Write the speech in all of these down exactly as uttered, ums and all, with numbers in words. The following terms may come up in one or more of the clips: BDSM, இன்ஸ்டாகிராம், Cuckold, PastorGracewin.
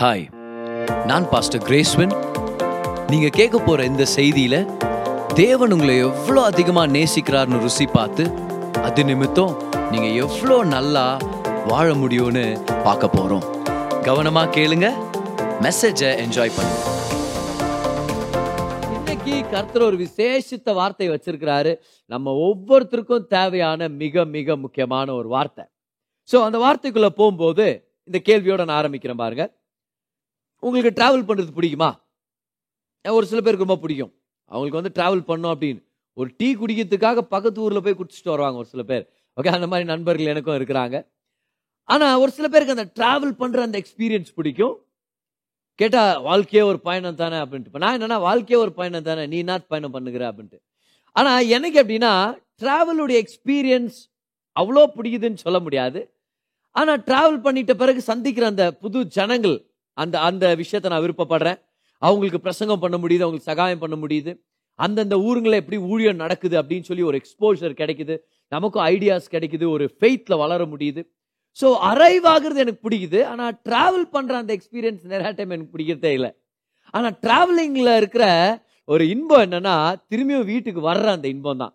Hi, நான் pastor Graceswin. நீங்கள் கேட்க போகிற இந்த செய்தியில் தேவன் உங்களை எவ்வளோ அதிகமாக நேசிக்கிறார்னு ருசி பார்த்து அது நிமித்தம் நீங்கள் எவ்வளோ நல்லா வாழ முடியும்னு பார்க்க போகிறோம். கவனமாக கேளுங்க, மெசேஜை என்ஜாய் பண்ணுங்க. இன்னைக்கு கர்த்தர் ஒரு விசேஷித்த வார்த்தை வச்சிருக்கிறாரு. நம்ம ஒவ்வொருத்தருக்கும் தேவையான மிக மிக முக்கியமான ஒரு வார்த்தை. ஸோ அந்த வார்த்தைக்குள்ளே போகும்போது இந்த கேள்வியோடு நான் ஆரம்பிக்கிறேன். பாருங்கள், உங்களுக்கு ட்ராவல் பண்ணுறது பிடிக்குமா? ஒரு சில பேருக்கு ரொம்ப பிடிக்கும். அவங்களுக்கு வந்து ட்ராவல் பண்ணோம் அப்படின்னு ஒரு டீ குடிக்கிறதுக்காக பக்கத்து ஊரில் போய் குடிச்சிட்டு வருவாங்க ஒரு சில பேர். ஓகே, அந்த மாதிரி நண்பர்கள் எனக்கும் இருக்கிறாங்க. ஆனால் ஒரு சில பேருக்கு அந்த ட்ராவல் பண்ணுற அந்த எக்ஸ்பீரியன்ஸ் பிடிக்கும். கேட்டால் வாழ்க்கையே ஒரு பயணம் தானே அப்படின்ட்டு. இப்போ நான் என்னென்னா, வாழ்க்கையே ஒரு பயணம் தானே, நீ நாட் பயணம் பண்ணுகிற அப்படின்ட்டு. ஆனால் எனக்கு எப்படின்னா, ட்ராவலுடைய எக்ஸ்பீரியன்ஸ் அவ்வளோ பிடிக்குதுன்னு சொல்ல முடியாது. ஆனால் ட்ராவல் பண்ணிட்ட பிறகு சந்திக்கிற அந்த புது ஜனங்கள், அந்த அந்த விஷயத்தை நான் விருப்பப்படுறேன். அவங்களுக்கு பிரசங்கம் பண்ண முடியுது, அவங்களுக்கு சகாயம் பண்ண முடியுது. அந்தந்த ஊருங்களில் எப்படி ஊழியம் நடக்குது அப்படின்னு சொல்லி ஒரு எக்ஸ்போஷர் கிடைக்குது, நமக்கும் ஐடியாஸ் கிடைக்குது, ஒரு ஃபெய்த்தில் வளர முடியுது. ஸோ அரைவ் ஆகுறது எனக்கு பிடிக்குது. ஆனால் ட்ராவல் பண்ணுற அந்த எக்ஸ்பீரியன்ஸ் நிறையா டைம் எனக்கு பிடிக்கிறதே இல்லை. ஆனால் ட்ராவலிங்கில் இருக்கிற ஒரு இன்பம் என்னென்னா, திரும்பியும் வீட்டுக்கு வர்ற அந்த இன்பம் தான்.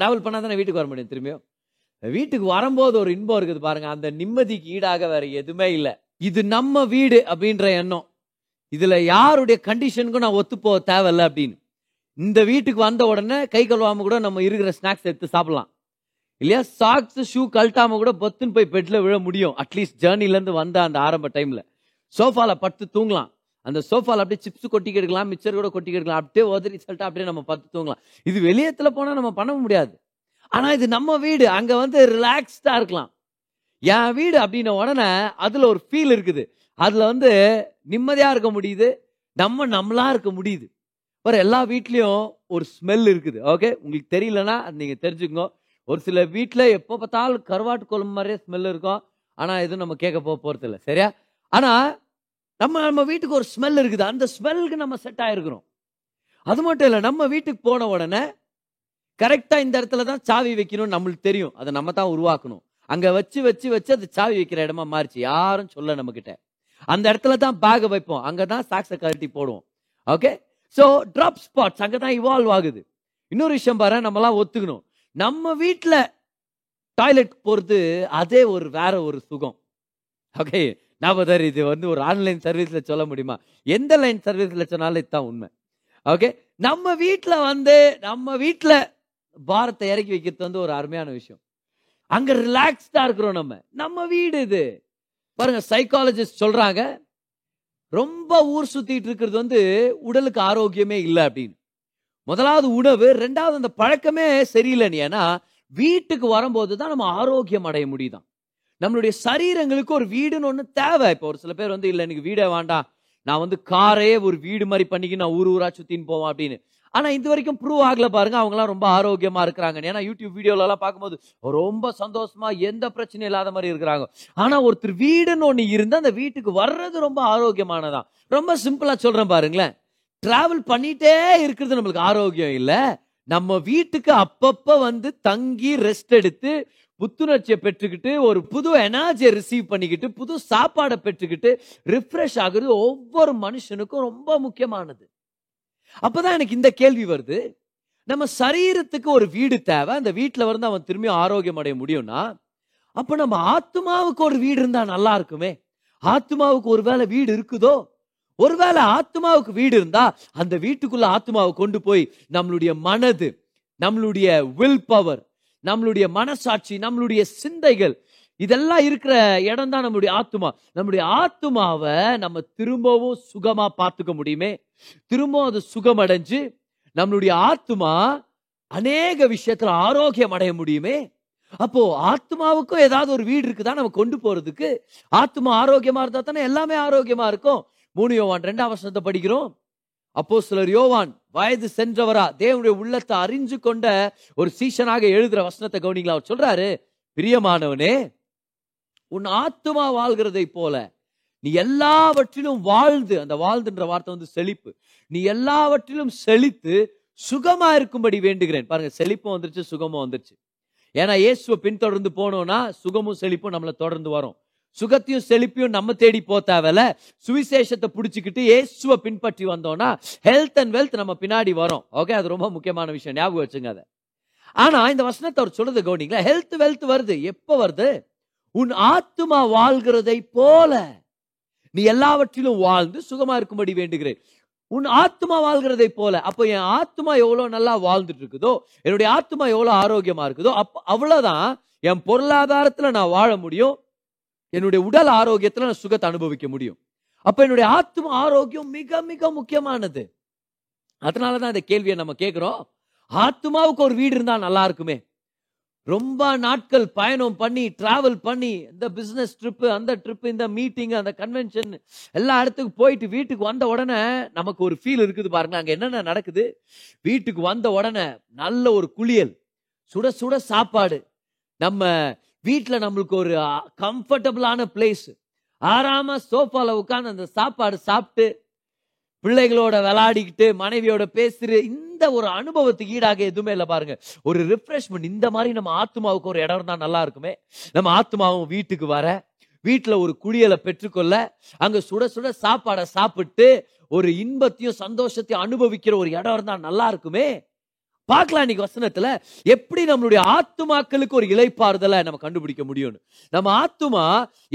ட்ராவல் பண்ணால் தானே வீட்டுக்கு வர முடியும். திரும்பியும் வீட்டுக்கு வரும்போது ஒரு இன்பம் இருக்குது பாருங்கள். அந்த நிம்மதிக்கு ஈடாக வேறு எதுவுமே இல்லை. இது நம்ம வீடு அப்படின்ற எண்ணம், இதில் யாருடைய கண்டிஷனுக்கும் நான் ஒத்துப்போக தேவையில்லை அப்படின்னு. இந்த வீட்டுக்கு வந்த உடனே கை கழுவாமல் கூட நம்ம இருக்கிற ஸ்நாக்ஸ் எடுத்து சாப்பிடலாம், இல்லையா? சாக்ஸு ஷூ கழட்டாமல் கூட பொத்துன்னு போய் பெட்டில் விழ முடியும். அட்லீஸ்ட் ஜேர்னிலேருந்து வந்த அந்த ஆரம்ப டைமில் சோஃபாவில் படுத்து தூங்கலாம். அந்த சோஃபாவில் அப்படியே சிப்ஸ் கொட்டிக்க எடுக்கலாம், மிச்சர் கூட கொட்டிக்க எடுக்கலாம், அப்படியே உதறி சொல்லிட்டு அப்படியே நம்ம படுத்து தூங்கலாம். இது வெளியத்தில் போனால் நம்ம பண்ண முடியாது. ஆனால் இது நம்ம வீடு, அங்கே வந்து ரிலாக்ஸ்டாக இருக்கலாம். என் வீடு அப்படின்ன உடனே அதில் ஒரு ஃபீல் இருக்குது. அதில் வந்து நிம்மதியாக இருக்க முடியுது, நம்ம நம்மளாக இருக்க முடியுது. ஒரு எல்லா வீட்லேயும் ஒரு ஸ்மெல் இருக்குது. ஓகே, உங்களுக்கு தெரியலன்னா அது நீங்கள் தெரிஞ்சுக்கோங்க. ஒரு சில வீட்டில் எப்போ பார்த்தாலும் கருவாட்டு குழம்பு மாதிரியே ஸ்மெல் இருக்கும். ஆனால் எதுவும் நம்ம கேட்க போக போகிறது இல்லை, சரியா? ஆனால் நம்ம நம்ம வீட்டுக்கு ஒரு ஸ்மெல் இருக்குது, அந்த ஸ்மெல்லுக்கு நம்ம செட் ஆகிருக்கிறோம். அது மட்டும் இல்லை, நம்ம வீட்டுக்கு போன உடனே கரெக்டாக இந்த இடத்துல தான் சாவி வைக்கணும்னு நம்மளுக்கு தெரியும். அதை நம்ம தான் உருவாக்கணும். அங்கே வச்சு வச்சு வச்சு அது சாவி வைக்கிற இடமா மாறிச்சு. யாரும் சொல்ல நம்மக்கிட்ட. அந்த இடத்துல தான் பேகை வைப்போம், அங்கே தான் சாக்ஸை கழட்டி போடுவோம். ஓகே, ஸோ ட்ராப் ஸ்பாட்ஸ் அங்கே தான் இவால்வ் ஆகுது. இன்னொரு விஷயம் பாரு, நம்மளாம் ஒத்துக்கணும், நம்ம வீட்டில் டாய்லெட் போகிறது அதே ஒரு வேற ஒரு சுகம். ஓகே, நான் சார் இது வந்து ஒரு ஆன்லைன் சர்வீஸில் சொல்ல முடியுமா? எந்த லைன் சர்வீஸில் சொன்னாலும் இதுதான் உண்மை. ஓகே, நம்ம வீட்டில் வந்து நம்ம வீட்டில் பாரத்தை இறக்கி வைக்கிறது வந்து ஒரு அருமையான விஷயம். அங்க ரிலாக்ஸ்டா இருக்கிறோம். நம்ம நம்ம வீடு இது பாருங்க. சைக்காலஜிஸ்ட் சொல்றாங்க, ரொம்ப ஊர் சுத்திட்டு இருக்கிறது வந்து உடலுக்கு ஆரோக்கியமே இல்லை அப்படின்னு. முதலாவது உணவு, ரெண்டாவது அந்த பழக்கமே சரியில்லைன்னு. ஏன்னா வீட்டுக்கு வரும்போது தான் நம்ம ஆரோக்கியம் அடைய முடியுதான். நம்மளுடைய சரீரங்களுக்கு ஒரு வீடுன்னு ஒன்று தேவை. இப்போ ஒரு சில பேர் வந்து, இல்லை எனக்கு வீடே வேண்டாம், நான் வந்து காரே ஒரு வீடு மாதிரி பண்ணிக்கி நான் ஊர் ஊரா சுத்தின்னு போவேன் அப்படின்னு. ஆனால் இது வரைக்கும் ப்ரூவ் ஆகல பாருங்க. அவங்களாம் ரொம்ப ஆரோக்கியமா இருக்கிறாங்க. ஏன்னா யூடியூப் வீடியோலாம் பார்க்கும்போது ரொம்ப சந்தோஷமா எந்த பிரச்சனையும் இல்லாத மாதிரி இருக்கிறாங்க. ஆனால் ஒருத்தர் வீடுன்னு ஒன்று இருந்தால் அந்த வீட்டுக்கு வர்றது ரொம்ப ஆரோக்கியமானதான். ரொம்ப சிம்பிளாக சொல்கிறேன் பாருங்களேன், டிராவல் பண்ணிட்டே இருக்கிறது நம்மளுக்கு ஆரோக்கியம் இல்லை. நம்ம வீட்டுக்கு அப்பப்போ வந்து தங்கி ரெஸ்ட் எடுத்து புத்துணர்ச்சியை பெற்றுக்கிட்டு, ஒரு புது எனர்ஜியை ரிசீவ் பண்ணிக்கிட்டு, புது சாப்பாடை பெற்றுக்கிட்டு ரிஃப்ரெஷ் ஆகுறது ஒவ்வொரு மனுஷனுக்கும் ரொம்ப முக்கியமானது. அப்பதான் எனக்கு இந்த கேள்வி வருது, நம்ம சரீரத்துக்கு ஒரு வீடு தேவை, அந்த வீட்டில் வந்து அவன் திரும்பி ஆரோக்கியம் அடைய முடியும்னா, அப்போ நம்ம ஆத்மாவுக்கு ஒரு வீடு இருந்தால் நல்லா இருக்குமே. ஆத்மாவுக்கு ஒருவேளை வீடு இருக்குதோ? ஒருவேளை ஆத்மாவுக்கு வீடு இருந்தா அந்த வீட்டுக்குள்ள ஆத்மாவை கொண்டு போய் நம்மளுடைய மனது, நம்மளுடைய வில் பவர், நம்மளுடைய மனசாட்சி, நம்மளுடைய சிந்தைகள், இதெல்லாம் இருக்கிற இடம் தான் நம்முடைய ஆத்மா. நம்முடைய ஆத்மாவை நம்ம திரும்பவும் சுகமா பார்த்துக்க முடியுமே. திரும்பவும் அது சுகமடைஞ்சு நம்மளுடைய ஆத்மா அநேக விஷயத்துல ஆரோக்கியம் அடைய முடியுமே. அப்போ ஆத்மாவுக்கும் ஏதாவது ஒரு வீடு இருக்குதான் நம்ம கொண்டு போறதுக்கு. ஆத்மா ஆரோக்கியமா இருந்தா தானே எல்லாமே ஆரோக்கியமா இருக்கும். மூணு யோவான் ரெண்டாம் வசனத்தை படிக்கிறோம். அப்போஸ்தலர் யோவான் வயது சென்றவரா, தேவனுடைய உள்ளத்தை அறிஞ்சு கொண்ட ஒரு சீஷனாக எழுதுற வசனத்தை கவனிங்களா. அவர் சொல்றாரு, பிரியமானவனே, உன் ஆத்துமா வாழ்கிறதை போல நீ எல்லாவற்றிலும் வாழ்ந்து, அந்த வாழ்ந்துன்ற வார்த்தை வந்து செழிப்பு, நீ எல்லாவற்றிலும் செழித்து சுகமா இருக்கும்படி வேண்டுகிறேன். பாருங்க, செழிப்பும் வந்துருச்சு, சுகமும் வந்துருச்சு. ஏன்னா இயேசுவை பின்தொடர்ந்து போனோம்னா சுகமும் செழிப்பும் நம்மளை தொடர்ந்து வரும். சுகத்தையும் செழிப்பையும் நம்ம தேடி போத்தாவில சுவிசேஷத்தை பிடிச்சிக்கிட்டு ஏசுவை பின்பற்றி வந்தோம்னா ஹெல்த் அண்ட் வெல்த் நம்ம பின்னாடி வரும். ஓகே, அது ரொம்ப முக்கியமான விஷயம், ஞாபகம் வச்சுங்க அதை. ஆனா இந்த வசனத்தை அவர் சொல்றது கவனிங்களா, ஹெல்த் வெல்த் வருது எப்ப வருது? உன் ஆத்துமா வாழ்கிறதை போல நீ எல்லாவற்றிலும் வாழ்ந்து சுகமா இருக்கும்படி வேண்டுகிறேன். உன் ஆத்மா வாழ்கிறதை போல, அப்போ என் ஆத்மா எவ்வளோ நல்லா வாழ்ந்துட்டு இருக்குதோ, என்னுடைய ஆத்மா எவ்வளோ ஆரோக்கியமா இருக்குதோ, அப்போ அவ்வளோதான் என் பொருளாதாரத்தில் நான் வாழ முடியும், என்னுடைய உடல் ஆரோக்கியத்தில் நான் சுகத்தை அனுபவிக்க முடியும். அப்போ என்னுடைய ஆத்மா ஆரோக்கியம் மிக மிக முக்கியமானது. அதனால தான் இந்த கேள்வியை நம்ம கேட்குறோம், ஆத்மாவுக்கு ஒரு வீடு இருந்தால் நல்லா இருக்குமே. ரொம்ப நாட்கள் பயணம் பண்ணி டிராவல் பண்ணி இந்த பிஸ்னஸ் ட்ரிப்பு அந்த ட்ரிப்பு இந்த மீட்டிங் அந்த கன்வென்ஷன் எல்லா இடத்துக்கு போயிட்டு வீட்டுக்கு வந்த உடனே நமக்கு ஒரு ஃபீல் இருக்குது பாருங்க, அங்கே என்னென்ன நடக்குது. வீட்டுக்கு வந்த உடனே நல்ல ஒரு குளியல், சுட சுட சாப்பாடு, நம்ம வீட்டில் நம்மளுக்கு ஒரு கம்ஃபர்டபுளான பிளேஸ், ஆறாம சோஃபாவில் உட்காந்து அந்த சாப்பாடு சாப்பிட்டு பிள்ளைகளோட விளையாடிக்கிட்டு மனைவியோட பேசுற இந்த ஒரு அனுபவத்துக்கு ஈடாக எதுவுமே இல்லை பாருங்க, ஒரு ரிஃப்ரெஷ்மெண்ட். இந்த மாதிரி நம்ம ஆத்மாவுக்கு ஒரு இடம் இருந்தால் நல்லா இருக்குமே. நம்ம ஆத்மாவும் வீட்டுக்கு வர, வீட்டில் ஒரு குளியலை பெற்றுக்கொள்ள, அங்கே சுட சுட சாப்பாடை சாப்பிட்டு ஒரு இன்பத்தையும் சந்தோஷத்தையும் அனுபவிக்கிற ஒரு இடம் இருந்தால் நல்லா இருக்குமே. பார்க்கலாம் இன்னைக்கு வசனத்துல எப்படி நம்மளுடைய ஆத்துமாக்களுக்கு ஒரு இளைப்பாறுதலை நம்ம கண்டுபிடிக்க முடியும்னு. நம்ம ஆத்துமா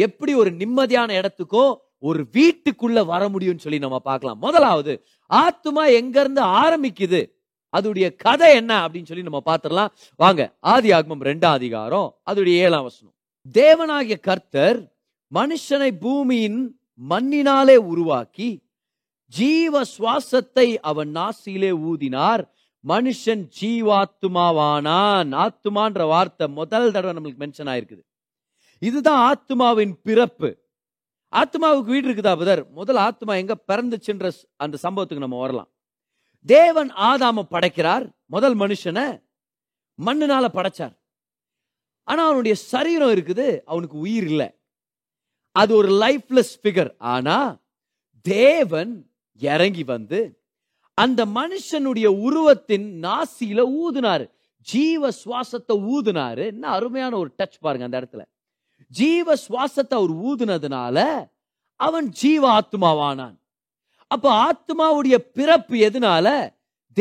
எப்படி ஒரு நிம்மதியான இடத்துக்கும் ஒரு வீட்டுக்குள்ள வர முடியும்னு சொல்லி நம்ம பார்க்கலாம். முதலாவது, ஆத்துமா எங்க இருந்து ஆரம்பிக்குது, அதுடைய கதை என்ன அப்படின்னு சொல்லி நம்ம பார்த்துடலாம் வாங்க. ஆதியாகமம் ரெண்டாம் அதிகாரம் அதுடைய ஏழாம் வசனம். தேவனாகிய கர்த்தர் மனுஷனை பூமியின் மண்ணினாலே உருவாக்கி ஜீவ சுவாசத்தை அவன் நாசியிலே ஊதினார், மனுஷன் ஜீவாத்துமாவானான். ஆத்துமான்ற வார்த்தை முதல் தடவை நம்மளுக்கு மென்ஷன் ஆயிருக்குது. இதுதான் ஆத்துமாவின் பிறப்பு. ஆத்மாவுக்கு வீடு இருக்குதா பதர்? முதல் ஆத்மா எங்க பிறந்துச்சுன்ற அந்த சம்பவத்துக்கு நம்ம வரலாம். தேவன் ஆதாம படைக்கிறார், முதல் மனுஷனை மண்ணினால படைச்சார். ஆனா அவனுடைய சரீரம் இருக்குது, அவனுக்கு உயிர் இல்லை, அது ஒரு லைஃப்லெஸ் ஃபிகர். ஆனா தேவன் இறங்கி வந்து அந்த மனுஷனுடைய உருவத்தின் நாசியில ஊதுனாரு, ஜீவ சுவாசத்தை ஊதுனாரு. என்ன அருமையான ஒரு டச் பாருங்க அந்த இடத்துல. ஜீவ சுவாசத்தை அவர் ஊதுனதுனால அவன் ஜீவ ஆத்மாவானான். அப்ப ஆத்மாவுடைய பிறப்பு எதனால?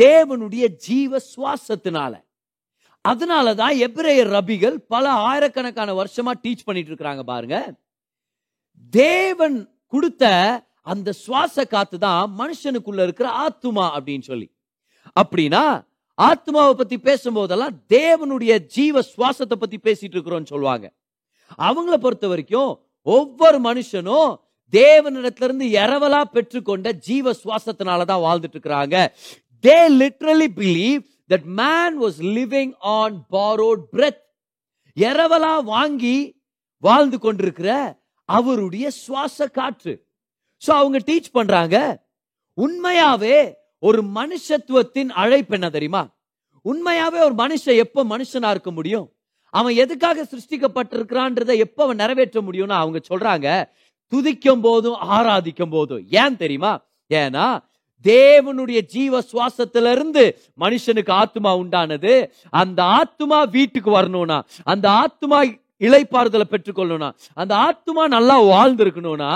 தேவனுடைய ஜீவ சுவாசத்தினால. அதனாலதான் எபிரேயர் ரபிகள் பல ஆயிரக்கணக்கான வருஷமா டீச் பண்ணிட்டு இருக்கிறாங்க பாருங்க, தேவன் கொடுத்த அந்த சுவாச காத்து தான் மனுஷனுக்குள்ள இருக்கிற ஆத்மா அப்படின்னு சொல்லி. அப்படின்னா ஆத்மாவை பத்தி பேசும்போதெல்லாம் தேவனுடைய ஜீவ சுவாசத்தை பத்தி பேசிட்டு இருக்கிறோம்னு சொல்லுவாங்க. அவங்கள பொறுத்த வரைக்கும் ஒவ்வொரு மனுஷனும் தேவனிடத்திலிருந்து இரவலா பெற்றுக்கொண்ட ஜீவ சுவாசத்தினாலதான் வாழ்ந்துட்டு இருக்கிறாங்க. They literally believe that man was living on borrowed breath. இரவலா வாங்கி வாழ்ந்து கொண்டிருக்கிற அவருடைய சுவாச காற்று. சோ அவங்க டீச் பண்றாங்க, உண்மையாவே ஒரு மனுஷத்துவத்தின் அழைப்பு என்ன தெரியுமா? உண்மையாவே ஒரு மனுஷன் எப்ப மனுஷனா இருக்க முடியும், அவன் எதுக்காக சிருஷ்டிக்கப்பட்டிருக்கிறான்றதை எப்ப அவன் நிறைவேற்ற முடியும்னா அவங்க சொல்றாங்க, துதிக்கும் போதும் ஆராதிக்கும் போதும். ஏன் தெரியுமா? ஏன்னா தேவனுடைய ஜீவ சுவாசத்திலிருந்து மனுஷனுக்கு ஆத்மா உண்டானது. அந்த ஆத்மா வீட்டுக்கு வரணும்னா, அந்த ஆத்மா இளைப்பாறுதலை பெற்றுக்கொள்ளணும்னா, அந்த ஆத்மா நல்லா வாழ்ந்திருக்கணும்னா,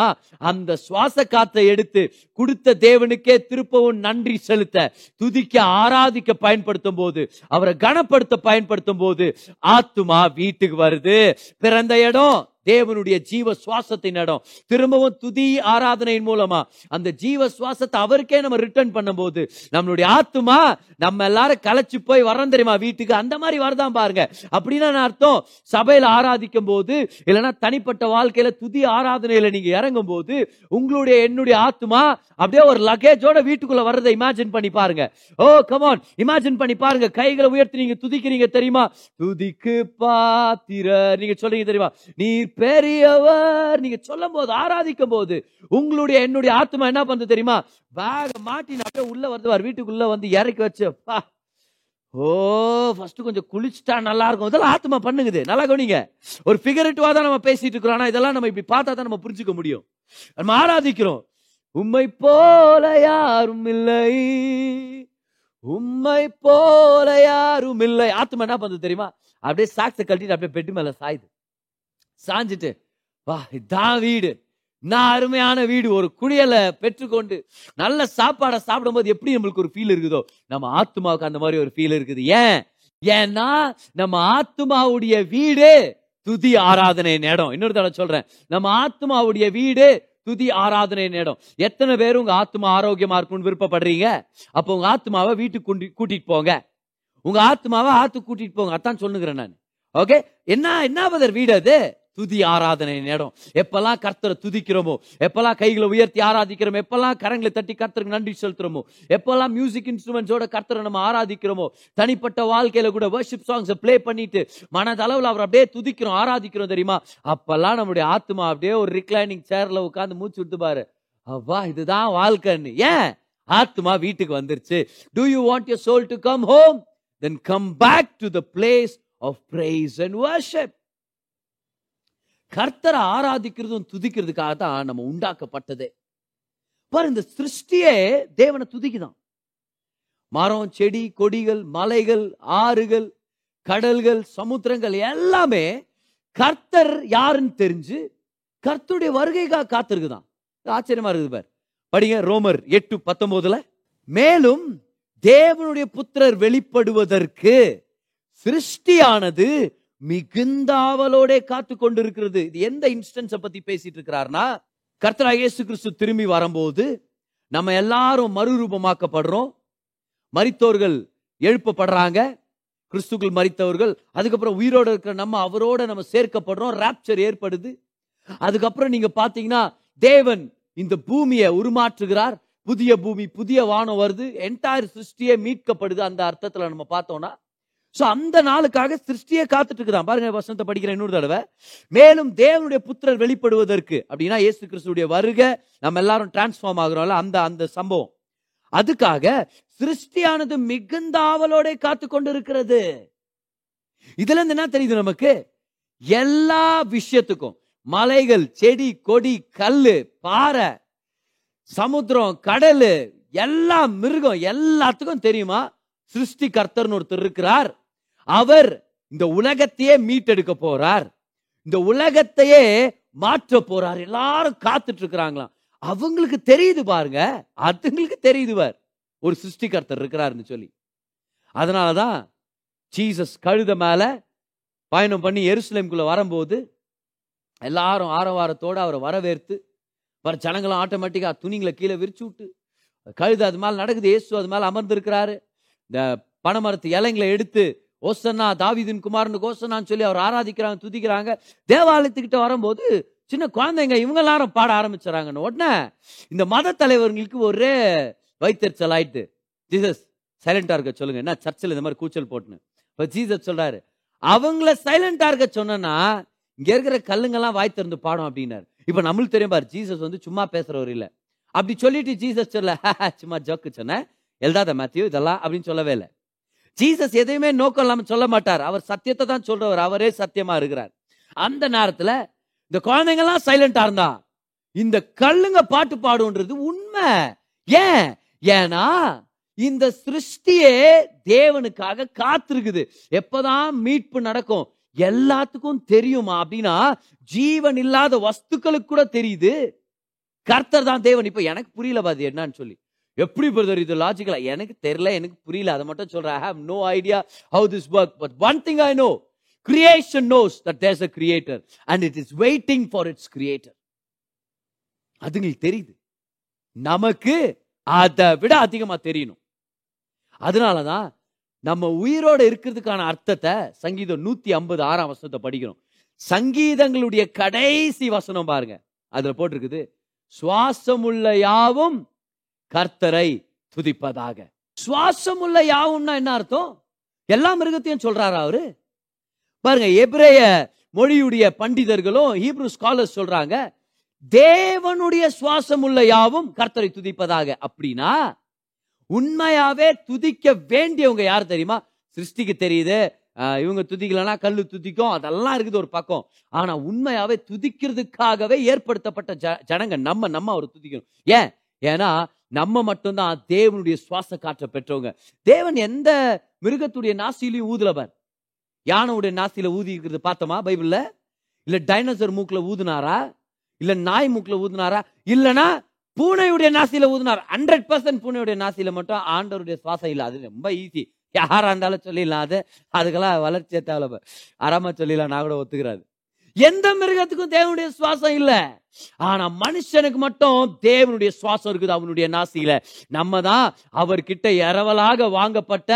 அந்த சுவாச காத்தை எடுத்து கொடுத்த தேவனுக்கே திருப்பவும் நன்றி செலுத்த, துதிக்க, ஆராதிக்க பயன்படுத்தும் போது, அவரை கனப்படுத்த பயன்படுத்தும் போது ஆத்மா வீட்டுக்கு வருது. பிறந்த இடம் தேவனுடைய ஜீவ சுவாசத்தின் இடம். திரும்பவும் துதி ஆராதனையின் மூலமா அந்த ஜீவ சுவாசத்தை அவருக்கே நம்ம ரிட்டர்ன் பண்ணும் போது நம்மளுடைய ஆத்மா நம்ம எல்லாரும் கலைச்சு போய் வரோம் தெரியுமா வீட்டுக்கு, அந்த மாதிரி வரதான் பாருங்க. அப்படின்னா நான் அர்த்தம், சபையில ஆராதிக்கும் போது இல்லைன்னா தனிப்பட்ட வாழ்க்கையில துதி ஆராதனையில நீங்க இறங்கும் போது உங்களுடைய என்னுடைய ஆத்மா அப்படியே ஒரு லக்கேஜோட வீட்டுக்குள்ள வர்றதை இமேஜின் பண்ணி பாருங்க. ஓ கமான், இமேஜின் பண்ணி பாருங்க. கைகளை உயர்த்தி நீங்க துதிக்கிறீங்க தெரியுமா, துதிக்கு பாத்திரர் நீங்க சொல்றீங்க தெரியுமா, நீ பெரியவர் நீங்க சொல்லும் போது ஆராதிக்கும் போது உங்களுடைய என்னுடைய ஆத்மா என்ன பண்ணுது தெரியுமா, பேக மாட்டி அப்படியே உள்ள வருதுவார், வீட்டுக்குள்ள வந்து இறக்கி வச்சுப்பா. ஓ ஃபர்ஸ்ட் கொஞ்சம் குளிச்சுட்டா நல்லா இருக்கும். இதெல்லாம் ஆத்மா பண்ணுங்குது. நல்லா கவனிங்க, ஒரு ஃபிகரேட்டிவா தான் நம்ம பேசிட்டு இருக்கிறோம். ஆனா இதெல்லாம் நம்ம இப்படி பார்த்தா தான் நம்ம புரிஞ்சுக்க முடியும். நம்ம ஆராதிக்கிறோம், உம்மை போல யாரும் இல்லை, உம்மை போல யாரும் இல்லை. ஆத்மா என்ன பண்ணுது தெரியுமா, அப்படியே சாக்ஸை கட்டிட்டு அப்படியே பெட்டு மேல சாயுது, சாஞ்சிட்டு வா, இதான் வீடு, நான் அருமையான வீடு. ஒரு குளியலை பெற்றுக்கொண்டு நல்ல சாப்பாடை சாப்பிடும் போது எப்படி நம்மளுக்கு ஒரு ஃபீல் இருக்குதோ, நம்ம ஆத்மாவுக்கு அந்த மாதிரி ஒரு ஃபீல் இருக்குது. ஏன்? ஏன்னா நம்ம ஆத்மாவுடைய வீடு துதி ஆராதனை இடம். இன்னொரு தடவை சொல்றேன், நம்ம ஆத்மாவுடைய வீடு துதி ஆராதனை இடம். எத்தனை பேர் உங்க ஆத்மா ஆரோக்கியமா இருக்கும்னு விருப்பப்படுறீங்க? அப்போ உங்க ஆத்மாவை வீட்டுக்கு கூட்டி கூட்டிட்டு போங்க. உங்க ஆத்மாவை ஆத்துக்கு கூட்டிட்டு போங்க. அதான் சொல்லுங்கிறேன் நான். ஓகே, என்ன என்ன பதர் வீடு அது? துதி ஆராதனை இடம். எப்பெல்லாம் கர்த்தரை துதிக்கிறோமோ, எப்பெல்லாம் கைகளை உயர்த்தி ஆராதிக்கிறோமோ, எப்பெல்லாம் கரங்களை தட்டி கர்த்தருக்கு நன்றி செலுத்துறோமோ, எப்பெல்லாம் மியூசிக் இன்ஸ்ட்ருமெண்ட்ஸோட கர்த்தரை நம்ம ஆராதிக்கிறோமோ, தனிப்பட்ட வாழ்க்கையில கூட வர்ஷிப் சாங்ஸை பிளே பண்ணிட்டு மனதளவில் அவர் அப்படியே துதிக்கிறோம், ஆராதிக்கிறோம் தெரியுமா? அப்பெல்லாம் நம்முடைய ஆத்மா அப்படியே ஒரு ரிக்ளைனிங் சேர்ல உட்காந்து மூச்சு விட்டு பாரு, அவ்வா இதுதான் வாழ்க்கைன்னு. ஏன்? ஆத்மா வீட்டுக்கு வந்துருச்சு. Do you want your soul to come home? Then come back to the place of praise and worship. கர்த்தரை ஆராதிக்கிறதும் துதிக்கிறதுக்காக தான் நம்ம உண்டாக்கப்பட்டதே. பாரு, இந்த சிருஷ்டியே தேவனை துதிக்குதான். மரம், செடி, கொடிகள், மலைகள், ஆறுகள், கடல்கள், சமுத்திரங்கள் எல்லாமே கர்த்தர் யாருன்னு தெரிஞ்சு கர்த்தருடைய வருகைக்காக காத்திருக்குதான். ஆச்சரியமா இருக்குது பாரு. படிங்க ரோமர் எட்டு பத்தொன்பதுல, மேலும் தேவனுடைய புத்திரர் வெளிப்படுவதற்கு சிருஷ்டியானது மிகுந்த ஆவலோட காத்து கொண்டிருக்கிறது. இது எந்த இன்ஸ்டன்ஸை பத்தி பேசிட்டு இருக்கிறார்னா, கர்த்தராகிய இயேசு கிறிஸ்து திரும்பி வரும்போது நம்ம எல்லாரும் மறுரூபமாக்கப்படுறோம், மரித்தோர்கள் எழுப்பப்படுறாங்க, கிறிஸ்துக்குள் மரித்தவர்கள், அதுக்கப்புறம் உயிரோடு இருக்கிற நம்ம அவரோட நம்ம சேர்க்கப்படுறோம், ராப்சர் ஏற்படுது. அதுக்கப்புறம் நீங்க பாத்தீங்கன்னா தேவன் இந்த பூமியை உருமாற்றுகிறார், புதிய பூமி புதிய வானம் வருது, என்டையர் சிருஷ்டியே மீட்கப்படுது. அந்த அர்த்தத்துல நம்ம பார்த்தோம்னா சோ அந்த நாளுக்காக சிருஷ்டியை காத்துட்டு இருக்குதான். பாருங்க வசனத்தை படிக்கிறேன் இன்னொரு தடவை, மேலும் தேவனுடைய புத்திரர் வெளிப்படுவதற்கு. அப்படின்னா இயேசு கிறிஸ்துடைய வருகை, நம்ம எல்லாரும் டிரான்ஸ்ஃபார்ம் ஆகுறோம்ல அந்த அந்த சம்பவம், அதுக்காக சிருஷ்டியானது மிகுந்த ஆவலோட காத்து கொண்டு இருக்கிறது. இதுல இருந்து என்ன தெரியுது நமக்கு? எல்லா விஷயத்துக்கும், மலைகள், செடி, கொடி, கல்லு, பாறை, சமுத்திரம், கடல், எல்லா மிருகம், எல்லாத்துக்கும் தெரியுமா சிருஷ்டி கர்த்தர்னு ஒருத்தர் இருக்கிறார். அவர் இந்த உலகத்தையே மீட்டெடுக்க போறார், இந்த உலகத்தையே மாற்ற போறார். எல்லாரும் காத்துட்டு இருக்கிறாங்களாம். அவங்களுக்கு தெரியுது பாருங்க, அதுங்களுக்கு தெரியுது பார் ஒரு சிருஷ்டி கர்த்தர் இருக்கிறாருன்னு சொல்லி. அதனாலதான் ஜீசஸ் கழுத மேல பயணம் பண்ணி எருசலேமுக்குள்ள வரும்போது எல்லாரும் ஆரவாரத்தோடு அவரை வரவேற்று, வர ஜனங்களும் ஆட்டோமேட்டிக்கா துணிங்களை கீழே விரிச்சு விட்டு, கழுத அது மேல நடக்குது, இயேசு அது மேல அமர்ந்திருக்கிறாரு, இந்த பனைமரத்து இலைங்களை எடுத்து ஓசன்னா தாவீதின் குமாரனுக்கு ஓசன்னான்னு சொல்லி அவர் ஆராதிக்கிறாங்க, துதிக்கிறாங்க. தேவாலயத்துக்கிட்ட வரும்போது சின்ன குழந்தைங்க இவங்க எல்லாரும் பாட ஆரம்பிச்சுறாங்கன்னு உடனே இந்த மத தலைவர்களுக்கு ஒரு வைத்தறிச்சல் ஆயிட்டு, ஜீசஸ் சைலண்டா இருக்க சொல்லுங்க, என்ன சர்ச்சில் இந்த மாதிரி கூச்சல் போட்டுன்னு. இப்போ ஜீசஸ் சொல்றாரு, அவங்கள சைலண்டா இருக்க சொன்னா இங்க இருக்கிற கல்லுங்கெல்லாம் வாய் திறந்து பாடும் அப்படின்னாரு. இப்ப நம்மளுக்கு தெரியும் பாரு, ஜீசஸ் வந்து சும்மா பேசுறவர் இல்லை. அப்படி சொல்லிட்டு ஜீசஸ் சொல்ல சும்மா ஜோக்கு சொன்னேன், எழுதாத மேத்யூ இதெல்லாம் அப்படின்னு சொல்லவே இல்லை. ஜீசஸ் எதையுமே நோக்கம் இல்லாமல் சொல்ல மாட்டார், அவர் சத்தியத்தை தான் சொல்றவர், அவரே சத்தியமா இருக்கிறார். அந்த நேரத்துல இந்த குழந்தைங்கெல்லாம் சைலண்டா இருந்தா இந்த கல்லுங்க பாட்டு பாடுன்றது உண்மை. ஏன்? ஏன்னா இந்த சிருஷ்டியே தேவனுக்காக காத்திருக்குது, எப்பதான் மீட்பு நடக்கும். எல்லாத்துக்கும் தெரியுமா அப்படின்னா, ஜீவன் இல்லாத வஸ்துக்களுக்கு கூட தெரியுது கர்த்தர் தான் தேவன். இப்ப எனக்கு புரியல பாதி என்னன்னு சொல்லி, எப்படி பிரதர் இது லாஜிக்கலா எனக்கு தெரியல, எனக்கு புரியல, அதை மட்டும் சொல்றேன். I have no idea how this work, but one thing I know, creation knows that there's a creator and it is waiting for its creator. அதுங்களுக்கு தெரியுது, நமக்கு அதை விட அதிகமா தெரியணும். அதனாலதான் நம்ம உயிரோட இருக்கிறதுக்கான அர்த்தத்தை சங்கீதம் நூத்தி ஐம்பது ஆறாம் வசனத்தை படிக்கிறோம். சங்கீதங்களுடைய கடைசி வசனம் பாருங்க, அதுல போட்டிருக்குது, சுவாசமுள்ள யாவும் கர்த்தரை துதிப்பதாக. சுவாசம் உள்ள யாவும்னா என்ன அர்த்தம்? எல்லா மிருகத்தையும் சொல்றாரு அவரு. பாருங்க, எபிரேய மொழியுடைய பண்டிதர்களும் ஹீப்ரூ ஸ்காலர்ஸ் சொல்றாங்க, தேவனுடைய சுவாசம் உள்ள யாவும் கர்த்தரை துதிப்பதாக. அப்படின்னா உண்மையாவே துதிக்க வேண்டியவங்க யார் தெரியுமா? சிருஷ்டிக்கு தெரியுது, இவங்க துதிக்கலன்னா கல்லு துதிக்கும், அதெல்லாம் இருக்குது ஒரு பக்கம். ஆனா உண்மையாவே துதிக்கிறதுக்காகவே ஏற்படுத்தப்பட்ட ஜ ஜனங்க நம்ம நம்ம அவரை துதிக்கணும். ஏன்? ஏன்னா நம்ம மட்டும்தான் தேவனுடைய சுவாச காற்றை பெற்றவங்க. தேவன் எந்த மிருகத்துடைய நாசிலையும் ஊதுலவர், யானையுடைய நாசில ஊதி இருக்கிறது பார்த்தோமா பைபிள்ல? இல்லை டைனோசர் மூக்கில் ஊதுனாரா, இல்லை நாய் மூக்கில் ஊதுனாரா, இல்லைன்னா பூனையுடைய நாசியில் ஊதுனார். ஹண்ட்ரட் பர்சன்ட் பூனையுடைய நாசியில் மட்டும் ஆண்டவருடைய சுவாசம் இல்லை. அது ரொம்ப ஈஸி, யாராக இருந்தாலும் சொல்லிடலாம். அது அதுக்கெல்லாம் வளர்ச்சியை தேவை, ஆறாம சொல்லிடலாம், நான் கூட ஒத்துக்கிறாரு. எந்த மிருகத்துக்கும் தேவனுடைய சுவாசம் இல்லை, ஆனா மனுஷனுக்கு மட்டும் தேவனுடைய சுவாசம் இருக்குது அவனுடைய நாசியில. நம்ம தான் அவர்கிட்ட இரவலாக வாங்கப்பட்ட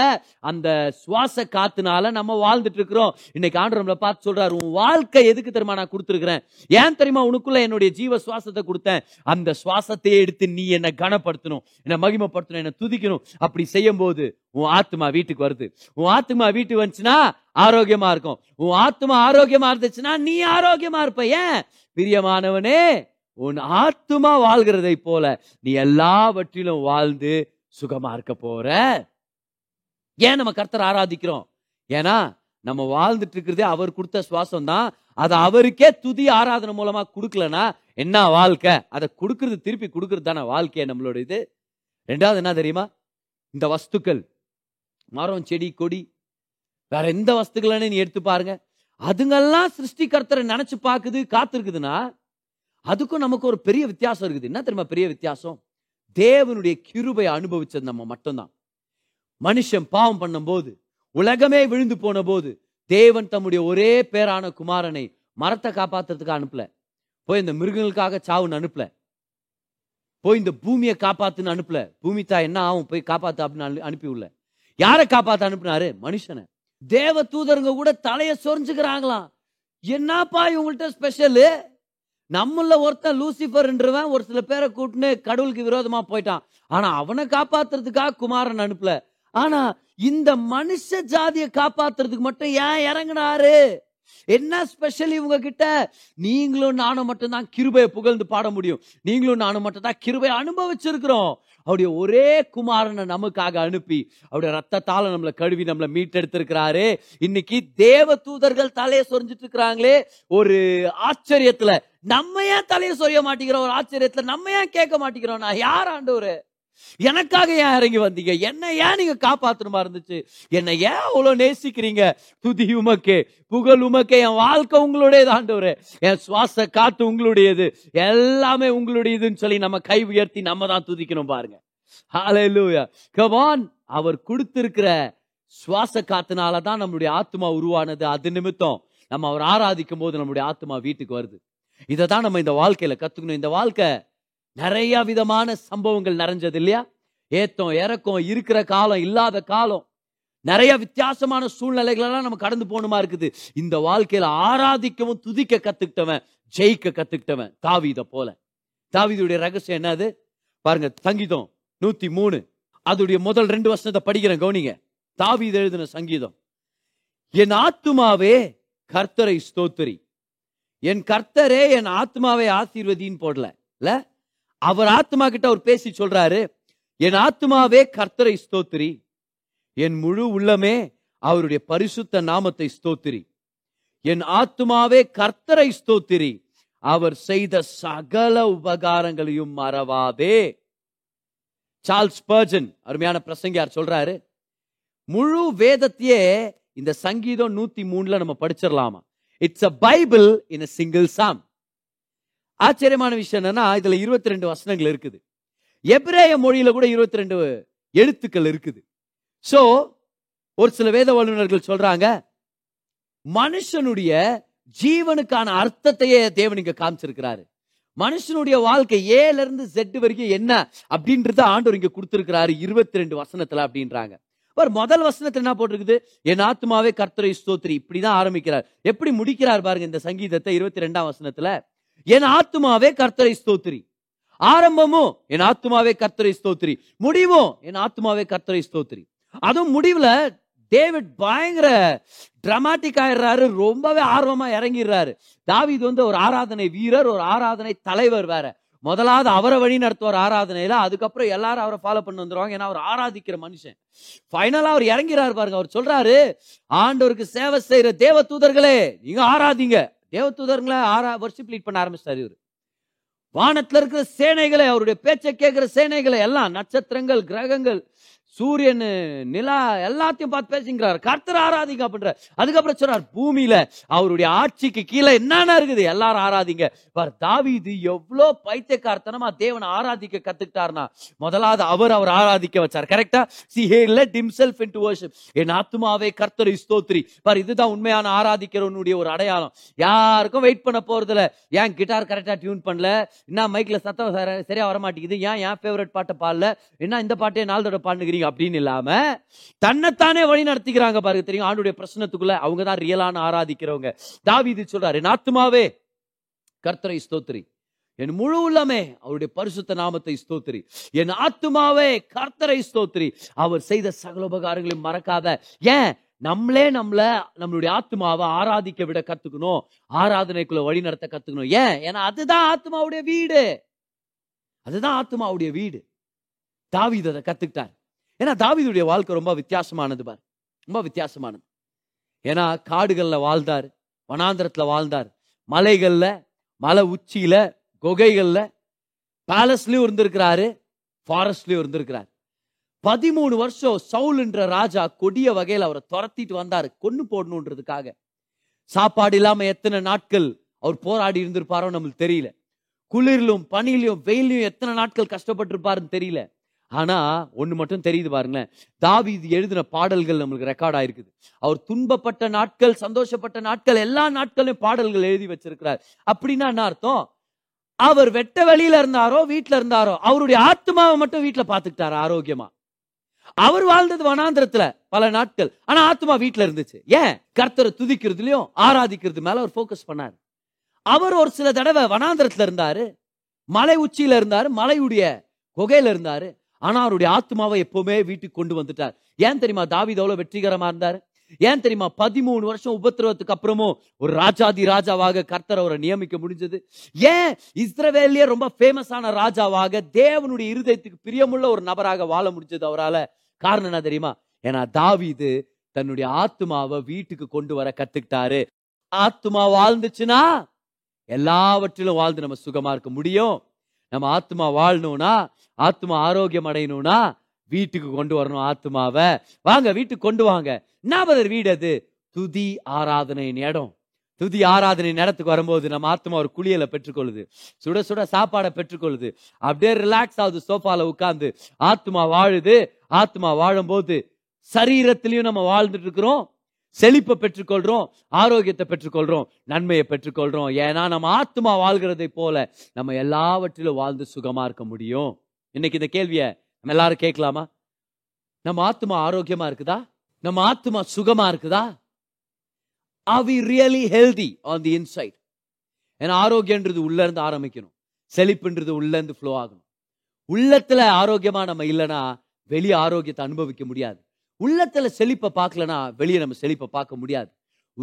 அந்த சுவாச காத்துனால நம்ம வாழ்ந்துட்டு இருக்கிறோம். இன்னைக்கு ஆண்டவர் நம்மளை பார்த்து சொல்றாரு, உன் வாழ்க்கை எதுக்கு தெரியுமா நான் கொடுத்துருக்கிறேன், ஏன் தெரியுமா உனக்குள்ள என்னுடைய ஜீவ சுவாசத்தை கொடுத்தேன், அந்த சுவாசத்தையே எடுத்து நீ என்னை கனப்படுத்தணும், என்னை மகிமைப்படுத்தணும், என்னை துதிக்கணும். அப்படி செய்யும் போது உன் ஆத்மா வீட்டுக்கு வருது. உன் ஆத்மா வீட்டுக்கு வந்துச்சுன்னா ஆரோக்கியமா இருக்கும். உன் ஆத்மா ஆரோக்கியமா இருந்துச்சுன்னா நீ ஆரோக்கியமா இருப்ப. ஏன் பிரியமானவனே, உன் ஆத்துமா வாழ்கிறதை போல நீ எல்லாவற்றிலும் வாழ்ந்து சுகமா இருக்க போற. ஏன் நம்ம கர்த்தரை ஆராதிக்கிறோம்? ஏன்னா நம்ம வாழ்ந்துட்டு இருக்கிறதே அவர் கொடுத்த சுவாசம் தான். அது அவருக்கே துதி ஆராதனை மூலமா கொடுக்கலன்னா என்ன வாழ்க்கை? அதை கொடுக்கறது, திருப்பி கொடுக்கறது தானே வாழ்க்கைய நம்மளோட இது. ரெண்டாவது என்ன தெரியுமா, இந்த வஸ்துக்கள், மரம், செடி, கொடி, வேற எந்த வஸ்துக்கள் நீ எடுத்து பாருங்க, அதுங்கெல்லாம் சிருஷ்டிகர்த்தரை நினைச்சு பார்க்குது, காத்திருக்குதுன்னா அதுக்கும் நமக்கு ஒரு பெரிய வித்தியாசம் இருக்குது. என்ன தெரியுமா பெரிய வித்தியாசம்? தேவனுடைய கிருபையை அனுபவிச்சது நம்ம மட்டும்தான். மனுஷன் பாவம் பண்ணும் போது, உலகமே விழுந்து போன போது, தேவன் தம்முடைய ஒரே பேரான குமாரனை மரத்தை காப்பாத்துறதுக்கு அனுப்பல, போய் இந்த மிருகங்களுக்காக சாவுன்னு அனுப்பல, போய் இந்த பூமியை காப்பாத்துன்னு அனுப்பல, பூமி தா என்ன ஆகும் போய் காப்பாத்து அப்படின்னு அனுப்பிவிடல. யாரை காப்பாத்த அனுப்பினாரு? மனுஷனை. தேவ தூதருங்க கூட தலைய சொரிஞ்சுக்கிறாங்களாம், என்னப்பா இவங்கள்ட்ட ஸ்பெஷல், நம்மள ஒருத்தன் லூசிபர்ன்றவன் ஒரு சில பேரை கூட்டுன்னு கடவுளுக்கு விரோதமா போயிட்டான், ஆனா அவனை காப்பாத்துறதுக்காக குமாரன் அனுப்பல, ஆனா இந்த மனுஷ ஜாதியை காப்பாத்துறதுக்கு மட்டும் ஏன் இறங்கினாரு, என்ன ஸ்பெஷல் இவங்க கிட்ட? நீங்களும் நானும் மட்டும்தான் கிருபையை புகழ்ந்து பாட முடியும், நீங்களும் நானும் மட்டும்தான் கிருபையை அனுபவிச்சிருக்கிறோம். அவருடைய ஒரே குமாரனை நமக்காக அனுப்பி அவருடைய ரத்தத்தால நம்மளை கழுவி நம்மளை மீட்டெடுத்திருக்கிறாரு. இன்னைக்கு தேவ தூதர்கள் தலையை சொரிஞ்சிட்டு இருக்கிறாங்களே ஒரு ஆச்சரியத்துல, நம்ம ஏன் தலையை சொரிய மாட்டேங்கிறோம்? ஒரு ஆச்சரியத்துல நம்ம ஏன் கேட்க மாட்டேங்கிறோம், நான் யார் ஆண்டவரே, எனக்காக ஏன் இறங்கி வந்தீங்க, என்ன ஏன் நீங்க காப்பாத்துறமா இருந்துச்சு, என்ன ஏன் அவ்வளவு நேசிக்கிறீங்க, துதி உமக்கே, புகழ் உமக்கே, என் வாழ்க்கை உங்களுடையது ஆண்டவரே, என் சுவாச காத்து உங்களுடையது, எல்லாமே உங்களுடையதுன்னு சொல்லி நம்ம கை உயர்த்தி நம்ம தான் துதிக்கணும். பாருங்க, ஹல்லேலூயா, கம் ஆன். அவர் கொடுத்திருக்கிற சுவாச காத்துனாலதான் நம்மளுடைய ஆத்மா உருவானது. அது நிமித்தம் நம்ம அவர் ஆராதிக்கும் போது நம்மளுடைய ஆத்மா வீட்டுக்கு வருது. இதை தான் நம்ம இந்த வாழ்க்கையில கத்துக்கணும். இந்த வாழ்க்கை நிறைய விதமான சம்பவங்கள் நிறைஞ்சது இல்லையா? ஏத்தம் இறக்கம், இருக்கிற காலம், இல்லாத காலம், நிறைய வித்தியாசமான சூழ்நிலைகளெல்லாம் நம்ம கடந்து போகணுமா இருக்குது. இந்த வாழ்க்கையில ஆராதிக்கவும் துதிக்க கத்துக்கிட்டவன் ஜெயிக்க கத்துக்கிட்டவன் தாவீதை போல. தாவீதுடைய ரகசியம் என்னது பாருங்க, சங்கீதம் நூத்தி மூணு அதுடைய முதல் ரெண்டு வசனத்தை படிக்கிறேன், கவனிங்க. தாவீது எழுதின சங்கீதம், என் ஆத்துமாவே கர்த்தரை ஸ்தோத்திரி, என் கர்த்தரே என் ஆத்மாவை ஆசீர்வதின்னு போடல, இல்ல அவர் ஆத்மா கிட்ட அவர் பேசி சொல்றாரு, என் ஆத்மாவே கர்த்தரை ஸ்தோத்திரி, என் முழு உள்ளமே அவருடைய பரிசுத்த நாமத்தை ஸ்தோத்திரி, என் ஆத்மாவே கர்த்தரை ஸ்தோத்திரி, அவர் செய்த சகல உபகாரங்களையும் மறவாதே. சார்ல்ஸ் பர்ஜன் அருமையான பிரசங்கியார் சொல்றாரு, முழு வேதத்தையே இந்த சங்கீதம் நூத்தி மூணுல நம்ம படிச்சிடலாமா, it's a Bible in a single psalm. ஆச்சரியமான விஷயம் என்னன்னா, இதுல இருபத்தி ரெண்டு வசனங்கள் இருக்குது, எபிரேய மொழியில கூட இருபத்தி ரெண்டு எழுத்துக்கள் இருக்குது. சோ ஒரு சில வேத வல்லுநர்கள் சொல்றாங்க, மனுஷனுடைய ஜீவனுக்கான அர்த்தத்தையே தேவன் இங்க காமிச்சிருக்கிறாரு. மனுஷனுடைய வாழ்க்கை ஏல இருந்து ஜெட் வரைக்கும் என்ன அப்படின்றத ஆண்டவர் இங்க கொடுத்திருக்கிறாரு இருபத்தி ரெண்டு வசனத்துல அப்படின்றாங்க. முதல் வசனத்துல என்ன போட்டிருக்குது, என் ஆத்மாவே கர்த்தரை ஸ்தோத்திரி, இப்படிதான் ஆரம்பிக்கிறார். எப்படி முடிக்கிறார் பாருங்க இந்த சங்கீதத்தை இருபத்தி ரெண்டாம் வசனத்துல, என் ஆத்துமாவே கர்த்தரை ஸ்தோத்திரி. ஆரம்பமும் என் ஆத்துமாவே கர்த்தரை ஸ்தோத்திரி, முடிவும் என் ஆத்துமாவே கர்த்தரை ஸ்தோத்திரி. அதுவும் முடிவுல டேவிட் பயங்கர டிராமாட்டிக் ஆயிடுறாரு, ரொம்பவே ஆர்வமா இறங்கிடுறாரு. தாவீது வந்து ஒரு ஆராதனை வீரர், ஒரு ஆராதனை தலைவர் வேற. முதலாவது அவரை வழி நடத்துவார் ஆராதனையில, அதுக்கப்புறம் எல்லாரும் அவரை ஃபாலோ பண்ணி வந்துருவாங்க, ஏன்னா அவர் ஆராதிக்கிற மனுஷன். ஃபைனலா அவர் இறங்கிறாரு பாருங்க, அவர் சொல்றாரு, ஆண்டவருக்கு சேவை செய்யற தேவ தூதர்களே நீங்க ஆராதிங்க. தேவதூதர்களை ஆரா வர்ஷிப் லீட் பண்ண ஆரம்பிச்சார் இவர். வானத்துல இருக்கிற சேனைகளை, அவருடைய பேச்சை கேட்கிற சேனைகளை எல்லாம், நட்சத்திரங்கள், கிரகங்கள், சூரியன், நிலா எல்லாத்தையும் பார்த்து பேசுகிறார். கர்த்தர் ஆராதிங்க அப்படின்ற. அதுக்கப்புறம் சொல்றார், பூமியில அவருடைய ஆட்சிக்கு கீழே என்னென்ன இருக்குது எல்லாரும் ஆராதிங்க. தாவீது எவ்வளோ பைத்தியக்காரத்தனமா தேவனை ஆராதிக்க கத்துக்கிட்டார்னா, முதலாவது அவர் அவர் ஆராதிக்க வச்சார். கரெக்டா? See, he led himself into worship. என் ஆத்துமாவே கர்த்தரை ஸ்தோத்திரி. பார், இதுதான் உண்மையான ஆராதிக்கிறவனுடைய ஒரு அடையாளம். யாருக்கும் வெயிட் பண்ண போறது இல்ல. ஏன் கிட்டார் கரெக்டா டியூன் பண்ணல, என்ன மைக்ல சத்தம் சரியா வரமாட்டேங்குது, ஏன் என் ஃபேவரட் பாட்டை பாடல, என்ன இந்த பாட்டே நாலு தடவை பாடுகிறீங்க அப்படின்னு இல்லாம தன்னைத்தானே வழி நடத்திக்கிறாங்க. பாருங்க, தெரியும் ஆண்டோடைய பிரச்சனத்துக்குள்ள அவங்க தான் ரியலான ஆராதிக்கிறவங்க. தாவீது சொல்றாரு, என் ஆத்துமாவே கர்த்தரை ஸ்தோத்திரி, என் முழு உள்ளமே அவருடைய பரிசுத்த நாமத்தை ஸ்தோத்திரி, என் ஆத்துமாவே கர்த்தரை ஸ்தோத்திரி, அவர் செய்த சகல உபகாரங்களையும் மறக்காத. ஏன் நம்மளே நம்மள நம்மளுடைய ஆத்மாவை ஆராதிக்க விட கத்துக்கணும், ஆராதனைக்குள்ள வழி நடத்த கத்துக்கணும். ஏன்? ஏன்னா அதுதான் ஆத்மாவுடைய வீடு, அதுதான் ஆத்மாவுடைய வீடு. தாவீது அதை கத்துக்கிட்டார். ஏன்னா தாவீதுடைய வாழ்க்கை ரொம்ப வித்தியாசமானது. பார், ரொம்ப வித்தியாசமானது. ஏன்னா காடுகள்ல வாழ்ந்தார், வனாந்திரத்துல வாழ்ந்தார், மலைகள்ல, மலை உச்சியில, குகைகள்ல, பேலஸ்லயும் இருந்திருக்கிறாரு, ஃபாரஸ்ட்லயும் இருந்திருக்கிறாரு. பதிமூணு வருஷம் சவுல்ன்ற ராஜா கொடிய வகையில் அவரை துரத்திட்டு வந்தாரு, கொன்னு போடணுன்றதுக்காக. சாப்பாடு இல்லாம எத்தனை நாட்கள் அவர் போராடி இருந்திருப்பாரோ நம்மளுக்கு தெரியல. குளிரிலும் பனியிலும் வெயிலையும் எத்தனை நாட்கள் கஷ்டப்பட்டிருப்பாருன்னு தெரியல. ஆனா ஒண்ணு மட்டும் தெரியுது, பாருங்களேன், தாவீது எழுதின பாடல்கள் நம்மளுக்கு ரெக்கார்ட் ஆயிருக்குது. அவர் துன்பப்பட்ட நாட்கள், சந்தோஷப்பட்ட நாட்கள், எல்லா நாட்களையும் பாடல்கள் எழுதி வச்சிருக்கிறார். அப்படின்னா என்ன அர்த்தம்? அவர் வெட்ட வெளியில இருந்தாரோ வீட்டுல இருந்தாரோ அவருடைய ஆத்மாவை மட்டும் வீட்டுல பாத்துக்கிட்டாரு ஆரோக்கியமா. அவர் வாழ்ந்தது வனாந்திரத்துல பல நாட்கள், ஆனா ஆத்மா வீட்டுல இருந்துச்சு. ஏன்? கர்த்தரை துதிக்கிறதுலயும் ஆராதிக்கிறது மேல அவர் போக்கஸ் பண்ணாரு. அவர் ஒரு சில தடவை வனாந்திரத்துல இருந்தாரு, மலை உச்சியில இருந்தாரு, மலையுடைய குகையில இருந்தாரு, ஆனா அவருடைய ஆத்மாவை எப்பவுமே வீட்டுக்கு கொண்டு வந்துட்டார். ஏன் தெரியுமா தாவீது அவ்வளவு வெற்றிகரமா இருந்தாரு? ஏன் தெரியுமா பதிமூணு வருஷம் உபத்திரவத்துக்கு அப்புறமும் ஒரு ராஜாதி ராஜாவாக கர்த்தர் அவரை நியமிக்க முடிஞ்சது? ஏன்? இஸ்ரவேலிய ரொம்ப ஃபேமஸான ராஜாவாக, தேவனுடைய இருதயத்துக்கு பிரியமுள்ள ஒரு நபராக வாழ முடிஞ்சது அவரால். காரணம் என்ன தெரியுமா? ஏன்னா தாவீது தன்னுடைய ஆத்மாவை வீட்டுக்கு கொண்டு வர கத்துக்கிட்டாரு. ஆத்மா வாழ்ந்துச்சுன்னா எல்லாவற்றிலும் வாழ்ந்து நம்ம சுகமா இருக்க முடியும். நம்ம ஆத்மா வாழணும்னா, ஆத்மா ஆரோக்கியம் அடையணும்னா வீட்டுக்கு கொண்டு வரணும் ஆத்மாவை. வாங்க, வீட்டுக்கு கொண்டு வாங்க. என்ன பதர் வீடு அது? துதி ஆராதனையின் இடம். துதி ஆராதனை இடத்துக்கு வரும்போது நம்ம ஆத்மா ஒரு குளியலை பெற்றுக்கொள்ளுது, சுட சுட சாப்பாடை பெற்றுக்கொள்ளுது, அப்படியே ரிலாக்ஸ் ஆகுது, சோஃபால உட்காந்து ஆத்மா வாழுது. ஆத்மா வாழும்போது சரீரத்திலையும் நம்ம வாழ்ந்துட்டு இருக்கிறோம், செழிப்பை பெற்றுக்கொள்றோம், ஆரோக்கியத்தை பெற்றுக்கொள்றோம், நன்மையை பெற்றுக்கொள்றோம். ஏன்னா நம்ம ஆத்மா வாழ்கிறதை போல நம்ம எல்லாவற்றிலும் வாழ்ந்து சுகமா இருக்க முடியும். இன்னைக்கு இந்த கேள்வியை நம்ம எல்லாரும் கேட்கலாமா? நம்ம ஆத்மா ஆரோக்கியமா இருக்குதா? நம்ம ஆத்மா சுகமா இருக்குதா? Are we really healthy on the inside? ஏன்னா ஆரோக்கியன்றது உள்ள இருந்து ஆரம்பிக்கணும், செழிப்புன்றது உள்ள இருந்து ஃப்ளோ ஆகணும். உள்ளத்துல ஆரோக்கியமா நம்ம இல்லைன்னா வெளியே ஆரோக்கியத்தை அனுபவிக்க முடியாது. உள்ளத்துல செழிப்பை பார்க்கலன்னா வெளியே நம்ம செழிப்பை பார்க்க முடியாது.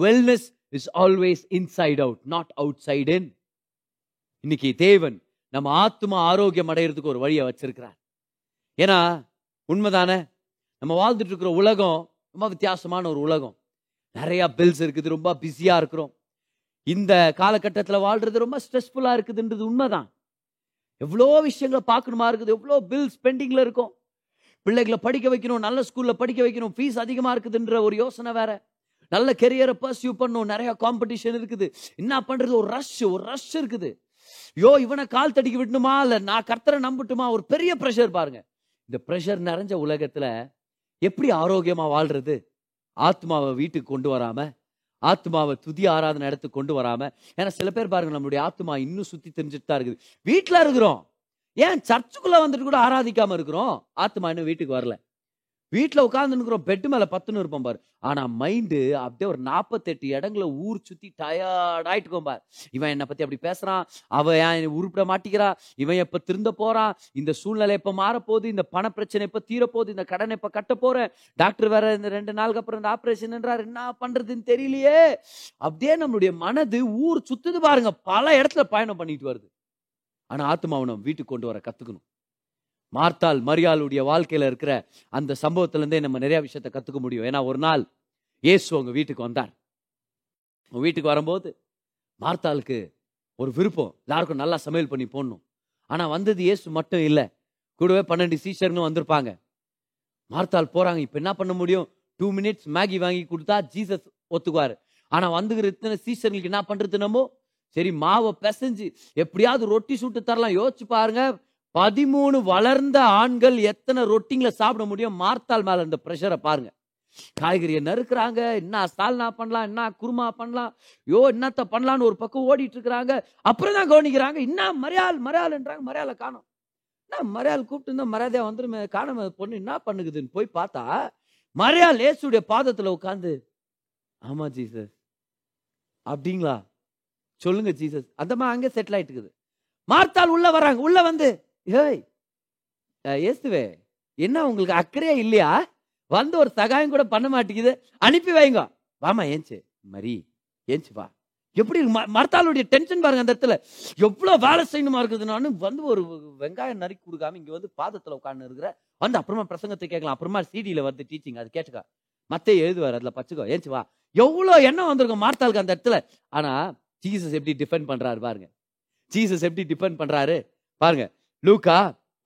Wellness is always inside out, not outside in. இன்னைக்கு தேவன் நம்ம ஆத்மா ஆரோக்கியம் அடைகிறதுக்கு ஒரு வழியை வச்சிருக்கிறார். ஏன்னா உண்மைதானே, நம்ம வாழ்ந்துட்டு இருக்கிற உலகம் ரொம்ப வித்தியாசமான ஒரு உலகம். நிறைய பில்ஸ் இருக்குது, ரொம்ப பிஸியா இருக்கிறோம். இந்த காலகட்டத்தில் வாழ்றது ரொம்ப ஸ்ட்ரெஸ்ஃபுல்லா இருக்குதுன்றது உண்மைதான். எவ்வளோ விஷயங்களை பார்க்கணுமா இருக்குது, எவ்வளோ பில்ஸ் பெண்டிங்ல இருக்கும். பிள்ளைகளை படிக்க வைக்கணும், நல்ல ஸ்கூல்ல படிக்க வைக்கணும், ஃபீஸ் அதிகமா இருக்குதுன்ற ஒரு யோசனை வேற. நல்ல கெரியரை பர்சியூ பண்ணணும், நிறைய காம்படிஷன் இருக்குது. என்ன பண்றது? ஒரு ரஷ் ஒரு ரஷ் இருக்குது. யோ, இவனை கால் தடிக்க விடணுமா, இல்லை நான் கர்த்தரை நம்பட்டுமா, ஒரு பெரிய ப்ரெஷர். பாருங்க, இந்த ப்ரெஷர் நிறைஞ்ச உலகத்துல எப்படி ஆரோக்கியமா வாழ்றது? ஆத்மாவை வீட்டுக்கு கொண்டு வராம, ஆத்மாவை துதி ஆராதனை இடத்துக்கு கொண்டு வராம. ஏன்னா சில பேர் பாருங்க, நம்மளுடைய ஆத்மா இன்னும் சுத்தி தெரிஞ்சுட்டு தான் இருக்குது. வீட்டுல இருக்கிறோம், ஏன் சர்ச்சுக்குள்ள வந்துட்டு கூட ஆராதிக்காம இருக்கிறோம். ஆத்மா இன்னும் வீட்டுக்கு வரல. வீட்டுல உட்கார்ந்து இருக்கிறோம், பெட்டு மேல பத்துன்னு இருப்போம் பாரு. ஆனா மைண்டு அப்படியே ஒரு நாற்பத்தி எட்டு இடங்களை ஊர் சுத்தி டயர்ட் ஆயிட்டுக்கோம் பாரு. இவன் என்னை பத்தி அப்படி பேசுறான், அவன் என் உருப்பிட மாட்டிக்கிறா, இவன் எப்ப திருந்த போறான், இந்த சூழ்நிலை எப்ப மாறப்போகுது, இந்த பண பிரச்சனை எப்ப தீரப்போகுது, இந்த கடனை எப்ப கட்ட போறேன், டாக்டர் வேற இந்த ரெண்டு நாளுக்கு அப்புறம் இந்த ஆப்ரேஷன் என்றார், என்ன பண்றதுன்னு தெரியலையே. அப்படியே நம்மளுடைய மனது ஊர் சுத்துது பாருங்க, பல இடத்துல பயணம் பண்ணிட்டு வருது. ஆனா ஆத்மாவை நம்ம வீட்டுக்கு கொண்டு வர கத்துக்கணும். மார்த்தாள் மரியாளுடைய வாழ்க்கையில இருக்கிற அந்த சம்பவத்துல இருந்தே நம்ம நிறைய விஷயத்த கத்துக்க முடியும். ஏன்னா ஒரு நாள் இயேசு அவங்க வீட்டுக்கு வந்தார். வீட்டுக்கு வரும்போது மார்த்தாளுக்கு ஒரு விருப்பம், எல்லாருக்கும் நல்லா சமையல் பண்ணி போடணும். ஆனா வந்தது இயேசு மட்டும் இல்லை, கூடவே பன்னெண்டு சீஷர்களும் வந்திருப்பாங்க. மார்த்தால் போறாங்க. இப்போ என்ன பண்ண முடியும்? டூ மினிட்ஸ் மேகி வாங்கி கொடுத்தா ஜீசஸ் ஒத்துக்குவார். ஆனால் வந்துக்கிற இத்தனை சீசர்களுக்கு என்ன பண்ணுறது? நம்ம சரி மாவை பிசைஞ்சு எப்படியாவது ரொட்டி சுட்டு தரலாம். யோசிச்சு பாருங்க, பதிமூணு வளர்ந்த ஆண்கள் எத்தனை ரொட்டிங்களை சாப்பிட முடியும்? மார்த்தால் மேலே அந்த ப்ரெஷரை பாருங்க. காய்கறியை நறுக்கிறாங்க, என்ன சால்னா பண்ணலாம், என்ன குருமா பண்ணலாம், யோ என்னத்த பண்ணலான்னு ஒரு பக்கம் ஓடிட்டு இருக்கிறாங்க. அப்புறம் தான் கவனிக்கிறாங்க, என்ன மரியாள் மரியாள்ன்றாங்க, மரியாளை காணும். நான் மரியாள் கூப்பிட்டு இருந்தா மரியாதையா வந்துருமே, காணாம பொண்ணு என்ன பண்ணுக்குதுன்னு போய் பார்த்தா மரியாள் ஏசுடைய பாதத்துல உட்காந்து, ஆமா ஜீசஸ், அப்படிங்களா, சொல்லுங்க ஜீசஸ், அந்தமா அங்கே செட்டில் ஆயிட்டு இருக்குது. மார்த்தாள் உள்ள வராங்க, உள்ள வந்து, ஏய் ஏசுவே, என்ன உங்களுக்கு அக்கறையா இல்லையா? வந்து ஒரு சகாயம் கூட பண்ண மாட்டேங்குது, அனுப்பி வைங்க, வாமா ஏஞ்சு மரி ஏஞ்சு வா. எப்படி மர்த்தாளுடைய டென்ஷன் பாருங்க. அந்த இடத்துல எவ்வளோ வேலை செய்யணுமா இருக்குதுன்னு வந்து ஒரு வெங்காயம் நறுக்கி கொடுக்காம இங்கே வந்து பாதத்தில் உட்காந்து இருக்கிற வந்து அப்புறமா பிரசங்கத்தை கேட்கலாம், அப்புறமா சீடியில் வந்து டீச்சிங் அது கேட்டுக்கா, மற்ற எழுதுவார் அதில் பச்சுக்கோ, ஏஞ்சு வா. எவ்வளோ எண்ணம் வந்திருக்கும் மர்த்தாளுக்கு அந்த இடத்துல. ஆனால் ஜீசஸ் எப்படி டிஃபெண்ட் பண்ணுறாரு பாருங்க, ஜீசஸ் எப்படி டிஃபெண்ட் பண்ணுறாரு பாருங்க. லூக்கா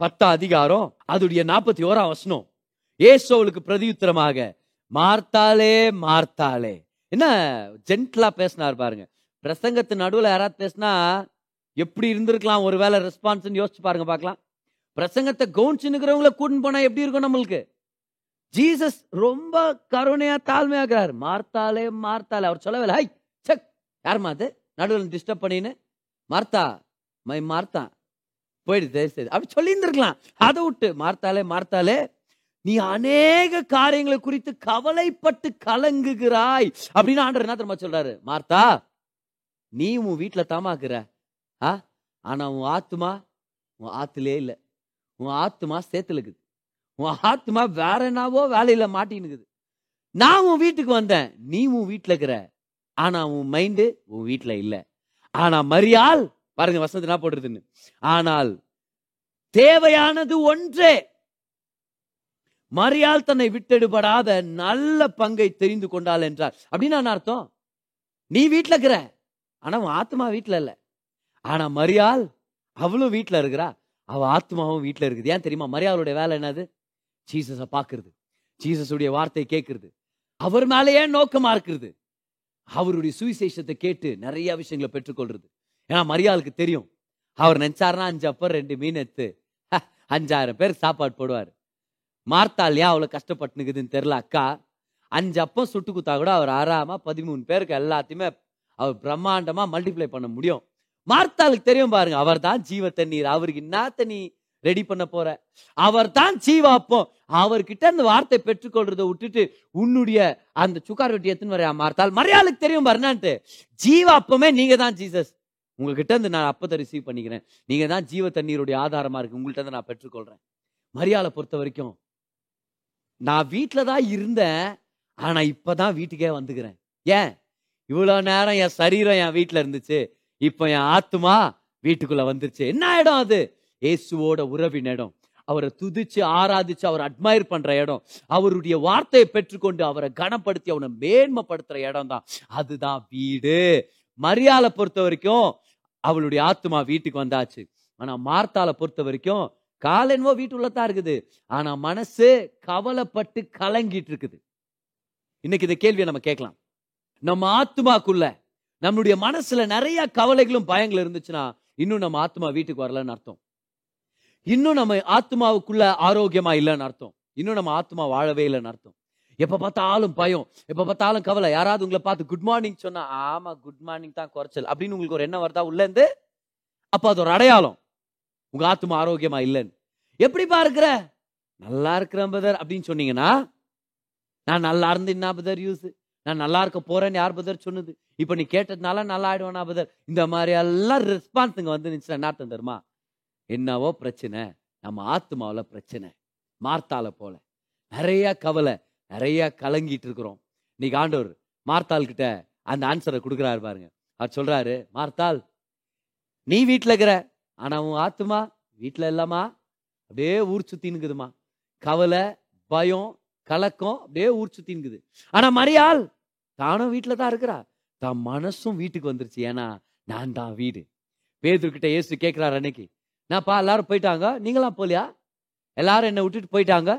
பத்தாம் அதிகாரம் அதுடைய நாற்பத்தி ஓராம் வசனம். ஏசோவுக்கு பிரதியுத்தரமாக, மார்த்தாலே மார்த்தாலே, என்ன ஜென்டலா பேசினார் பாருங்க. பிரசங்கத்து நடுவில் யாராவது பேசினா எப்படி இருந்திருக்கலாம் ஒரு வேலை ரெஸ்பான்ஸ்ன்னு யோசிச்சு பாருங்க பார்க்கலாம். பிரசங்கத்தை கவுன்சினுக்கிறவங்கள கூட்டின்னு போனா எப்படி இருக்கும் நம்மளுக்கு? ஜீசஸ் ரொம்ப கருணையா தாழ்மையாகிறார். மார்த்தாலே மார்த்தாலே, அவர் சொல்லவில்லை, ஹை செக் யாருமா அது நடுவில் டிஸ்டர்ப் பண்ணின்னு, மார்த்தா மை மார்த்தா போயிடுது சரி அப்படி சொல்லி இருந்திருக்கலாம். அதை விட்டு மார்த்தாலே மார்த்தாலே, நீ அநேக காரியங்களை குறித்து கவலைப்பட்டு கலங்குகிறாய் அப்படின்னு ஆண்டவர் என்ன தெரியுமா சொல்றாரு? மார்த்தா நீ உன் வீட்டுல தாமாக்குற, ஆ ஆனா உன் ஆத்துமா உன் ஆத்துலே இல்லை, உன் ஆத்துமா சேத்துலக்குது, உன் ஆத்துமா வேற என்னவோ வேலையில மாட்டின்னுக்குது. நான் உன் வீட்டுக்கு வந்தேன், நீ உன் வீட்டுல இருக்கிற, ஆனா உன் மைண்டு உன் வீட்டுல இல்லை. ஆனா மரியாள் பாருங்க வசந்த் என்ன போடுறதுன்னு, ஆனால் தேவையானது ஒன்றே, மரியாள் தன்னை விட்டெடுபடாத நல்ல பங்கை தெரிந்து கொண்டாள் என்றார். அப்படின்னு அர்த்தம், நீ வீட்டில் இருக்கிற, ஆனா அவன் ஆத்மா வீட்டில் இல்லை. ஆனா மரியாள் அவளும் வீட்டில் இருக்கிறா, அவ ஆத்மாவும் வீட்டில் இருக்குது. ஏன் தெரியுமா? மரியாளுடைய வேலை என்னது? ஜீசஸை பார்க்கறது, ஜீசஸுடைய வார்த்தையை கேட்கறது, அவர் மேலேயே நோக்கமா இருக்கிறது, அவருடைய சுவிசேஷத்தை கேட்டு நிறைய விஷயங்களை பெற்றுக்கொள்றது. ஏன்னா மரியாளுக்கு தெரியும், அவர் நினைச்சாருன்னா அஞ்சு அப்பர் ரெண்டு மீன் எடுத்து அஞ்சாயிரம் பேர் சாப்பாடு போடுவார். மார்த்தாலையா அவ்வளோ கஷ்டப்பட்டுனுக்குதுன்னு தெரில அக்கா, அஞ்சு அப்பம் சுட்டு குத்தா கூட அவர் ஆறாமா பதிமூணு பேருக்கு எல்லாத்தையுமே அவர் பிரம்மாண்டமா மல்டிப்ளை பண்ண முடியும். மார்த்தாளுக்கு தெரியும் பாருங்க, அவர் தான் ஜீவ தண்ணீர், அவருக்கு என்ன தண்ணி ரெடி பண்ண போற, அவர் தான் ஜீவா அப்பம். அவர்கிட்ட அந்த வார்த்தை பெற்றுக்கொள்றதை விட்டுட்டு உன்னுடைய அந்த சுக்கார் வெட்டி எத்துன்னு வரையா மார்த்தாள். மரியாளுக்கு தெரியும் பாருனான்ட்டு, ஜீவா அப்பமே நீங்க தான் ஜீசஸ், உங்ககிட்ட இருந்து நான் அப்பத்தை ரிசீவ் பண்ணிக்கிறேன், நீங்க தான் ஜீவ தண்ணீருடைய ஆதாரமா இருக்கு, உங்கள்கிட்ட இருந்து நான் பெற்றுக்கொள்றேன். மரியாளை பொறுத்த வரைக்கும், நான் வீட்டில் தான் இருந்தேன், ஆனால் இப்போ தான் வீட்டுக்கே வந்துக்கிறேன். ஏன்? இவ்வளோ நேரம் என் சரீரம் என் வீட்டில் இருந்துச்சு, இப்போ என் ஆத்மா வீட்டுக்குள்ளே வந்துருச்சு. என்ன இடம் அது? ஏசுவோட உறவின் இடம், அவரை துதிச்சு ஆராதிச்சு அவரை அட்மையர் பண்ணுற இடம், அவருடைய வார்த்தையை பெற்றுக்கொண்டு அவரை கனப்படுத்தி அவனை மேன்மைப்படுத்துகிற இடம் தான், அதுதான் வீடு. மரியாளை பொறுத்த வரைக்கும் அவளுடைய ஆத்மா வீட்டுக்கு வந்தாச்சு. ஆனால் மார்த்தாளை பொறுத்த வரைக்கும் கால் என்னவோ வீட்டுள்ளதான் இருக்குது, ஆனா மனசு கவலைப்பட்டு கலங்கிட்டு இருக்குது. இன்னைக்கு இந்த கேள்வியை நம்ம கேட்கலாம், நம்ம ஆத்மாக்குள்ள நம்மளுடைய மனசுல நிறைய கவலைகளும் பயங்களும் இருந்துச்சுன்னா இன்னும் நம்ம ஆத்மா வீட்டுக்கு வரலன்னு அர்த்தம், இன்னும் நம்ம ஆத்மாவுக்குள்ள ஆரோக்கியமா இல்லைன்னு அர்த்தம், இன்னும் நம்ம ஆத்மா வாழவே இல்லைன்னு அர்த்தம். எப்ப பார்த்தாலும் பயம், எப்ப பார்த்தாலும் கவலை. யாராவது உங்களை பார்த்து குட் மார்னிங் சொன்னா, ஆமா குட் மார்னிங் தான் குறைச்சல் அப்படின்னு உங்களுக்கு ஒரு எண்ணம் வருதா உள்ள இருந்து? அப்ப அது ஒரு அடையாளம் உங்க ஆத்மா ஆரோக்கியமா இல்லைன்னு. எப்படிப்பா இருக்கிற? நல்லா இருக்கிறேன் பதர் அப்படின்னு சொன்னீங்கன்னா, நான் நல்லா இருந்து என்ன பதர் யூஸ், நான் நல்லா இருக்க போறேன்னு யார் பதர் சொன்னது, இப்ப நீ கேட்டதுனால நல்லா ஆயிடுவானா பதர், இந்த மாதிரி எல்லாம் ரெஸ்பான்ஸ் இங்க வந்து நினைச்சுனா என்ன தந்துருமா? என்னவோ பிரச்சனை, நம்ம ஆத்மாவில பிரச்சனை. மார்த்தால போல நிறைய கவலை, நிறைய கலங்கிட்டு இருக்கிறோம். இன்னைக்கு ஆண்டவர் மார்த்தாள் கிட்ட அந்த ஆன்சரை கொடுக்குறாரு பாருங்க. அவர் சொல்றாரு, மார்த்தாள் நீ வீட்டுல இருக்கிற, ஆனா உன் ஆத்துமா வீட்டுல இல்லாமா, அப்படியே ஊர் சுத்தின்னுக்குதுமா, கவலை பயம் கலக்கம் அப்படியே ஊர் சுத்தின்னுக்குது. ஆனா மரியாள் தானும் வீட்டுலதான் இருக்கிறா, தான் மனசும் வீட்டுக்கு வந்துருச்சு, ஏன்னா நான் தான் வீடு. பேதுருக்கிட்ட ஏசு கேட்கிறாரு அன்னைக்கு, நான்ப்பா எல்லாரும் போயிட்டாங்க, நீங்களாம் போலியா, எல்லாரும் என்னை விட்டுட்டு போயிட்டாங்க,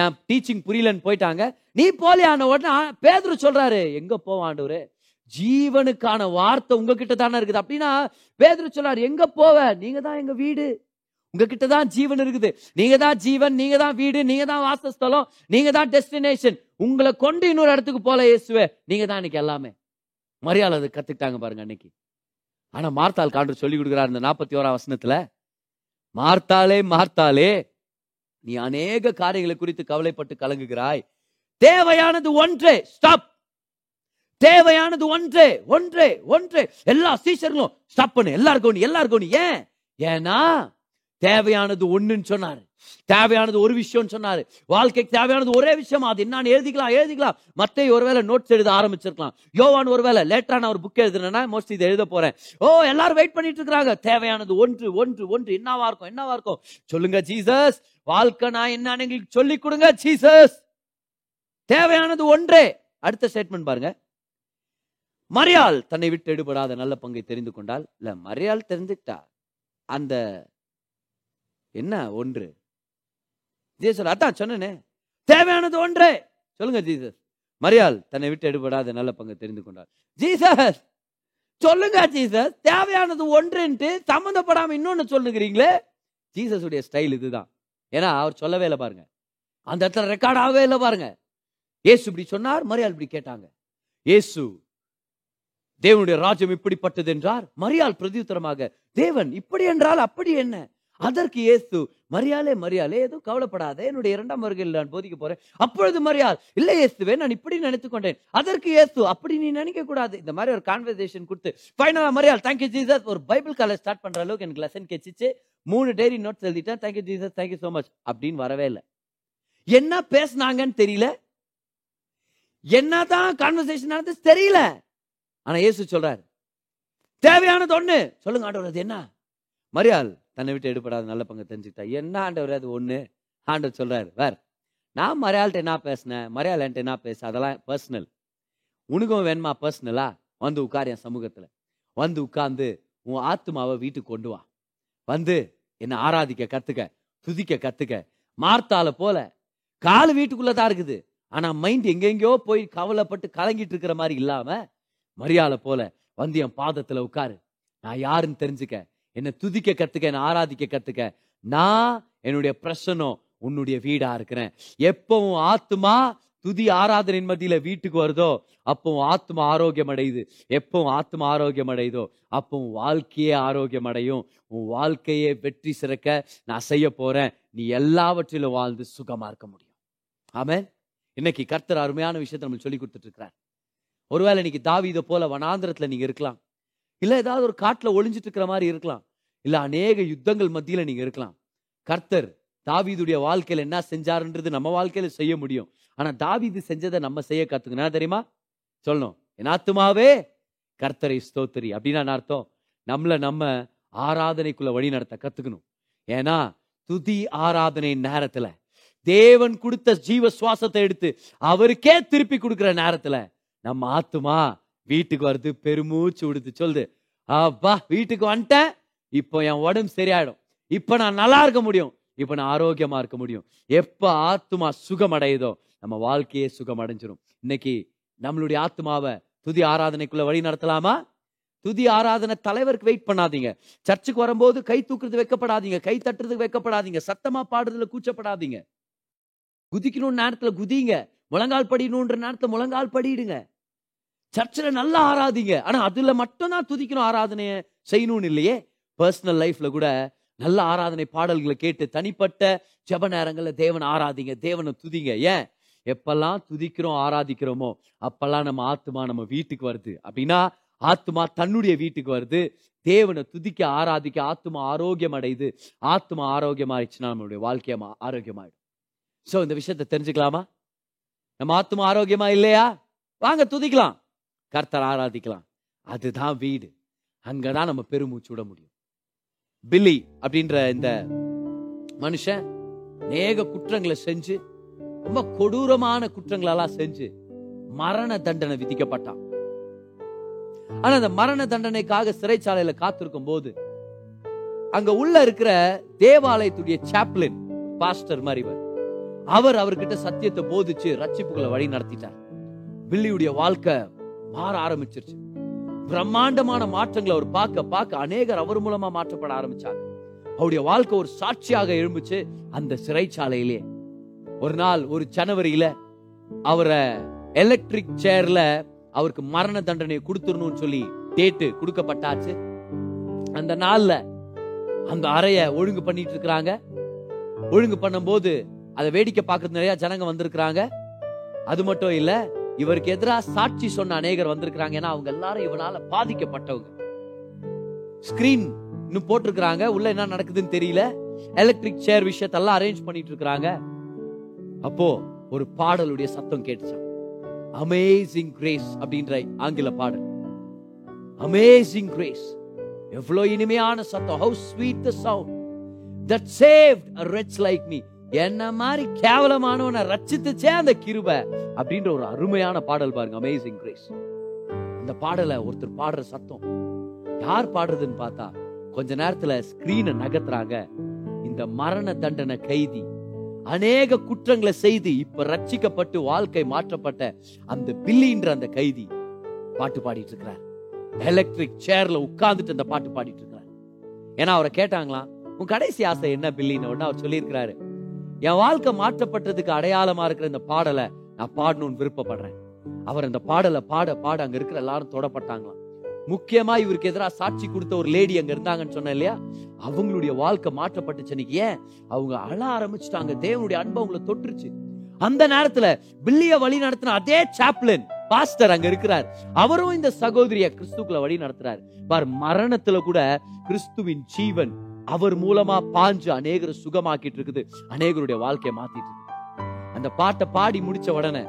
என் டீச்சிங் புரியலன்னு போயிட்டாங்க. நீ போலியான உடனே பேதுரு சொல்றாரு, எங்க போவாண்டவரு, ஜீவனுக்கான வார்த்தை உங்ககிட்ட தானே இருக்குது. அப்படின்னா பேதுரு சொல்றாரு, எங்க போவ, நீங்க தான் எங்க வீடு, உங்ககிட்ட தான் ஜீவன் இருக்குது, நீங்க தான் ஜீவன், நீங்க தான் வீடு, நீங்க தான் வாசஸ்தலம், நீங்க தான் டெஸ்டினேஷன், உங்களை கொண்டு இன்னொரு இடத்துக்கு போல இயேசுவே, நீங்க தான் இன்னைக்கு எல்லாமே. மரியாதை அதை கத்துக்கிட்டாங்க பாருங்க அன்னைக்கு. ஆனா மார்த்தாள் காண்டு சொல்லி கொடுக்குறாரு இந்த நாற்பத்தி ஓராம் வசனத்துல, மார்த்தாலே மார்த்தாலே நீ அநேக காரியங்களை குறித்து கவலைப்பட்டு கலங்குகிறாய், தேவையானது ஒன்றே. ஸ்டாப். தேவையானது ஒன்றே ஒன்றே ஒன்றே. எல்லா சீசர்களும் ஸ்டாப் பண்ணு, எல்லாருக்கும் எல்லாருக்கும். ஏன்? ஏன்னா தேவையானது ஒண்ணுன்னு சொன்னாரு, தேவையானது ஒரு விஷயம்னு சொன்னாரு, வாழ்க்கைக்கு தேவையானது ஒரே விஷயம். அது என்னன்னு எழுதிக்கலாம் எழுதிக்கலாம் மத்தேயு ஒருவேளை நோட்ஸ் எழுத ஆரம்பிச்சிருக்கலாம், யோவான் ஒருவேளை லேட்டரா நான் ஒரு புக் எழுதுறேன்னா மோஸ்ட்லி இதை எழுத போறேன். ஓ, எல்லாரும் வெயிட் பண்ணிட்டு இருக்கிறாங்க. தேவையானது ஒன்று ஒன்று ஒன்று. என்னவா இருக்கும் என்னவா இருக்கும் சொல்லுங்க ஜீசஸ். வாழ்க்கை நான் என்னன்னு எங்களுக்கு சொல்லி கொடுங்க ஜீசஸ். தேவையானது ஒன்றே. அடுத்த ஸ்டேட்மெண்ட் பாருங்க. மரியாள் தன்னை விட்டு எடுபடாத நல்ல பங்கை தெரிந்து கொண்டால். இல்ல, மரியாள் தெரிஞ்சுக்கிட்டா அந்த என்ன ஒன்று ஜீசஸ். அதான் சொன்னே, தேவையானது ஒன்றே. சொல்லுங்க ஜீசஸ். மரியாள் தன்னை விட்டு எடுபடாத நல்ல பங்கை தெரிந்து கொண்டால். ஜீசஸ் சொல்லுங்க ஜீசஸ். தேவையானது ஒன்றுன்ட்டு சம்மந்தப்படாம இன்னொன்னு சொல்லுங்கிறீங்களே. ஜீசஸ் உடைய ஸ்டைல் இதுதான். ஏன்னா அவர் சொல்லவே இல்லை பாருங்க, அந்த இடத்துல ரெக்கார்ட் ஆகவே இல்லை பாருங்க. ஏசு இப்படி சொன்னார், மரியாள் இப்படி கேட்டாங்க. ஏசு தேவனுடைய ராஜ்யம் இப்படிப்பட்டது என்றார், மரியாள் பிரதியுத்தரமாக தேவன் இப்படி என்றால் அப்படி என்ன. அதற்கு இயேசு, மரியாளே மரியாளே எதுவும் கவலைப்படாதே, என்னுடைய இரண்டாம் வருகையில் நான் போதிக்க போறேன். அப்பொழுது மரியாள், இல்ல இயேசுவே நான் இப்படி நினைத்துக் கொண்டேன். அதற்கு இயேசு, அப்படி நீ நினைக்க கூடாது. இந்த மாதிரி ஒரு கான்வர்சேஷன் கொடுத்து ஃபைனலா மரியாள் தேங்க்யூ ஜீசஸ். ஒரு பைபிள் காலேஜ் ஸ்டார்ட் பண்ற அளவுக்கு எனக்கு லெசன் கெச்சிச்சு, மூணு டைரி நோட்ஸ் எழுதிட்டேன், thank you Jesus thank you so much அப்படின்னு வரவே இல்லை. என்ன பேசினாங்கன்னு தெரியல, என்னதான் கான்வர்சேஷன் ஆனது தெரியல. ஆனா இயேசு சொல்றாரு, தேவையானது ஒண்ணு. சொல்லுங்க ஆண்டவர், அது என்ன? மரியாள் தன்னை விட்டு எடுப்படாத நல்ல பங்கு தெரிஞ்சுக்கிட்டா. என்ன ஆண்டவர் அது ஒண்ணு? ஆண்டவர் சொல்றாரு, வேற நான் மரியாள்கிட்ட என்ன பேசினேன், மரியாள் என்கிட்ட என்ன பேச, அதெல்லாம் பர்சனல். உனக்கும் வேணுமா பர்சனலா? வந்து உட்கார் என் சமூகத்துல, வந்து உட்கார்ந்து உன் ஆத்மாவை வீட்டுக்கு கொண்டு வா, வந்து என்னை ஆராதிக்க கத்துக்க, துதிக்க கத்துக்க. மார்த்தால போல கால் வீட்டுக்குள்ள தான் இருக்குது, ஆனா மைண்ட் எங்கெங்கயோ போய் கவலைப்பட்டு கலங்கிட்டு இருக்கிற மாதிரி இல்லாம, மரியாள போல வந்து என் பாதத்துல உட்காரு, நான் யாருன்னு தெரிஞ்சுக்க, என்னை துதிக்க கத்துக்க, என்னை ஆராதிக்க கத்துக்க. நான் என்னுடைய பிரசனம் உன்னுடைய வீடா இருக்கிறேன். எப்பவும் ஆத்மா துதி ஆராதனின் மத்தியில வீட்டுக்கு வருதோ அப்பவும் ஆத்மா ஆரோக்கியம் அடையுது. எப்பவும் ஆத்மா ஆரோக்கியம் அடையுதோ அப்பவும் வாழ்க்கையே ஆரோக்கியம் அடையும். உன் வாழ்க்கையே வெற்றி சிறக்க நான் செய்ய போறேன். நீ எல்லாவற்றிலும் வாழ்ந்து சுகமா இருக்க முடியும். ஆமென். இன்னைக்கு கர்த்தர் அருமையான விஷயத்தை நம்ம சொல்லி கொடுத்துட்டு இருக்கிறார். ஒருவேளை இன்னைக்கு தாவீதை போல வனாந்திரத்துல நீங்க இருக்கலாம், இல்லை ஏதாவது ஒரு காட்டில் ஒளிஞ்சிட்டு இருக்கிற மாதிரி இருக்கலாம், இல்லை அநேக யுத்தங்கள் மத்தியில் நீங்கள் இருக்கலாம். கர்த்தர் தாவீதுடைய வாழ்க்கையில் என்ன செஞ்சாருன்றது நம்ம வாழ்க்கையில் செய்ய முடியும். ஆனால் தாவீது செஞ்சதை நம்ம செய்ய கற்றுக்கணும். என்ன தெரியுமா சொல்லணும்? என் ஆத்துமாவே கர்த்தரை ஸ்தோத்திரி. அப்படின்னா நான் அர்த்தம், நம்மளை நம்ம ஆராதனைக்குள்ள வழி நடத்த கற்றுக்கணும். ஏன்னா துதி ஆராதனை நேரத்தில், தேவன் கொடுத்த ஜீவ சுவாசத்தை எடுத்து அவருக்கே திருப்பி கொடுக்குற நேரத்தில் நம்ம ஆத்துமா வீட்டுக்கு வருது, பெருமூச்சு விடுத்து சொல்லுது, அப்பா வீட்டுக்கு வந்துட்டேன், இப்போ என் உடம்பு சரியாயிடும், இப்போ நான் நல்லா இருக்க முடியும், இப்போ நான் ஆரோக்கியமா இருக்க முடியும். எப்போ ஆத்மா சுகம் அடையுதோ நம்ம வாழ்க்கையே சுகம் அடைஞ்சிடும். இன்னைக்கு நம்மளுடைய ஆத்மாவை துதி ஆராதனைக்குள்ள வழி நடத்தலாமா? துதி ஆராதனை தலைவருக்கு வெயிட் பண்ணாதீங்க. சர்ச்சுக்கு வரும்போது கை தூக்குறது வைக்கப்படாதீங்க, கை தட்டுறதுக்கு வைக்கப்படாதீங்க, சத்தமா பாடுறதுல கூச்சப்படாதீங்க. குதிக்கணும்னு நேரத்தில் குதிங்க, முழங்கால் படிக்கணுன்ற நேரத்தில் முழங்கால் படிடுங்க. சர்ச்சில் நல்லா ஆராதிங்க. ஆனால் அதில் மட்டும்தான் துதிக்கணும், ஆராதனையை செய்யணும்னு இல்லையே. பர்சனல் லைஃப்பில் கூட நல்ல ஆராதனை பாடல்களை கேட்டு தனிப்பட்ட ஜெப நேரங்களில் தேவனை ஆராதிங்க, தேவனை துதிங்க. ஏன்? எப்பெல்லாம் துதிக்கிறோம் ஆராதிக்கிறோமோ அப்பெல்லாம் நம்ம ஆத்மா நம்ம வீட்டுக்கு வருது. அப்படின்னா ஆத்மா தன்னுடைய வீட்டுக்கு வருது, தேவனை துதிக்க ஆராதிக்க ஆத்மா ஆரோக்கியம் அடையுது. ஆத்மா ஆரோக்கியம் ஆயிடுச்சுன்னா நம்மளுடைய வாழ்க்கையமா ஆரோக்கியமாயிடும். ஸோ இந்த விஷயத்தை தெரிஞ்சுக்கலாமா? நம்ம ஆத்மா ஆரோக்கியமா இல்லையா? வாங்க துதிக்கலாம், கர்த்தர் ஆராதிக்கலாம். அதுதான் வீடு. அங்கதான் நம்ம பெருமூச்சு விட முடியும். பில்லி அப்படின்ற இந்த மனுஷன் அநேக குற்றங்களை செஞ்சு, ரொம்ப கொடூரமான குற்றங்களெல்லாம் செஞ்சு மரண தண்டனை விதிக்கப்பட்டான். ஆனா அந்த மரண தண்டனைக்காக சிறைச்சாலையில காத்திருக்கும் போது அங்க உள்ள இருக்கிற தேவாலயத்துடைய சாப்ளின் பாஸ்டர் மாதிரி அவர் அவர்கிட்ட சத்தியத்தை போதிச்சு ரட்சிப்புகளை வழி நடத்திட்டார். பில்லியுடைய வாழ்க்கை மாற ஆரம்பிச்சிருச்சு. பிரம்மாண்டமான மாற்றங்களை அவர் பார்க்க பார்க்க அநேகர் அவர் மூலமா மாற்றப்பட ஆரம்பிச்சாங்க. அவருடைய வாழ்க்கை ஒரு சாட்சியாக எழும்புச்சு. அந்த சிறைச்சாலையிலே ஒரு நாள் ஒரு ஜனவரியில அவரை எலக்ட்ரிக் சேர்ல அவருக்கு மரண தண்டனை கொடுத்துடணும்னு சொல்லி டேட்டு கொடுக்கப்பட்டாச்சு. அந்த நாள்ல அந்த அறைய ஒழுங்கு பண்ணிட்டு இருக்கிறாங்க. ஒழுங்கு பண்ணும் போது அதை வேடிக்கை பார்க்கறது நிறைய ஜனங்க வந்திருக்கிறாங்க. அது மட்டும் இல்ல, இவருக்கு எதிராக சாட்சி சொன்ன அநேகர் வந்திருக்கிறாங்க. ஏன்னா அவங்க எல்லாரும் இவனால பாதிக்கப்பட்டவங்க. ஸ்கிரீன் இன்னும் போட்டிருக்கிறாங்க, உள்ள என்ன நடக்குதுன்னு தெரியல. எலக்ட்ரிக் சேர் விஷயத்தெல்லாம் அரேஞ்ச் பண்ணிட்டு இருக்கிறாங்க. அப்போ ஒரு பாடலுடைய சத்தம் கேட்டுச்சான். அமேசிங் கிரேஸ் அப்படின்ற ஆங்கில பாடல். அமேசிங் கிரேஸ், எவ்வளோ இனிமையான சத்தம். How sweet the sound that saved a wretch like me. என்ன மாதிரி கேவலமானவனை ரட்சித்துச்சே அந்த கிருபை அப்படின்ற ஒரு அருமையான பாடல் பாருங்க, அமேசிங் கிரேஸ். அந்த பாடலை ஒருத்தர் பாடுற சத்தம், யார் பாடுறதுன்னு பார்த்தா கொஞ்ச நேரத்துல ஸ்கிரீனை நகர்த்துறாங்க. இந்த மரண தண்டனை கைதி, அநேக குற்றங்களை செய்து இப்ப ரட்சிக்கப்பட்டு வாழ்க்கை மாற்றப்பட்ட அந்த பில்லின்ற அந்த கைதி பாட்டு பாடிட்டு இருக்கிறார். எலக்ட்ரிக் சேர்ல உட்கார்ந்துட்டு அந்த பாட்டு பாடிட்டு இருக்கிறார். ஏன்னா அவரை கேட்டாங்களாம், உன் கடைசி ஆசை என்ன பில்லின்னு. உடனே அவர் சொல்லியிருக்கிறாரு, என் வாழ்க்கை மாற்றப்பட்டதுக்கு அடையாளமா இருக்கிற இந்த பாடலை நான் பாடணும்னு விருப்பப்படுறேன். அவர் அந்த பாடலை பாட பாட அங்க இருக்கிற எல்லாரும் தொடப்பட்டாங்களாம். முக்கியமா இவருக்கு எதிராக சாட்சி கொடுத்த ஒரு லேடி அங்க இருந்தாங்கன்னு சொன்ன இல்லையா, அவங்களுடைய வாழ்க்கை மாற்றப்பட்டுச்சு. ஏன் அவங்க அழ ஆரம்பிச்சுட்டாங்க, தேவனுடைய அன்பு அவங்களை தொற்றுச்சு. அந்த நேரத்துல பில்லிய வழி நடத்தின அதே சாப்ளின் பாஸ்டர் அங்க இருக்கிறார். அவரும் இந்த சகோதரிய கிறிஸ்துக்குள்ள வழி நடத்துறாரு பார். மரணத்துல கூட கிறிஸ்துவின் ஜீவன் அவர் மூலமா பாஞ்சு அநேகரை சுகமாக்கிட்டு இருக்குது, அநேகருடைய வாழ்க்கையை மாத்திட்டு இருக்கு. அந்த பாட்டை பாடி முடிச்ச உடனே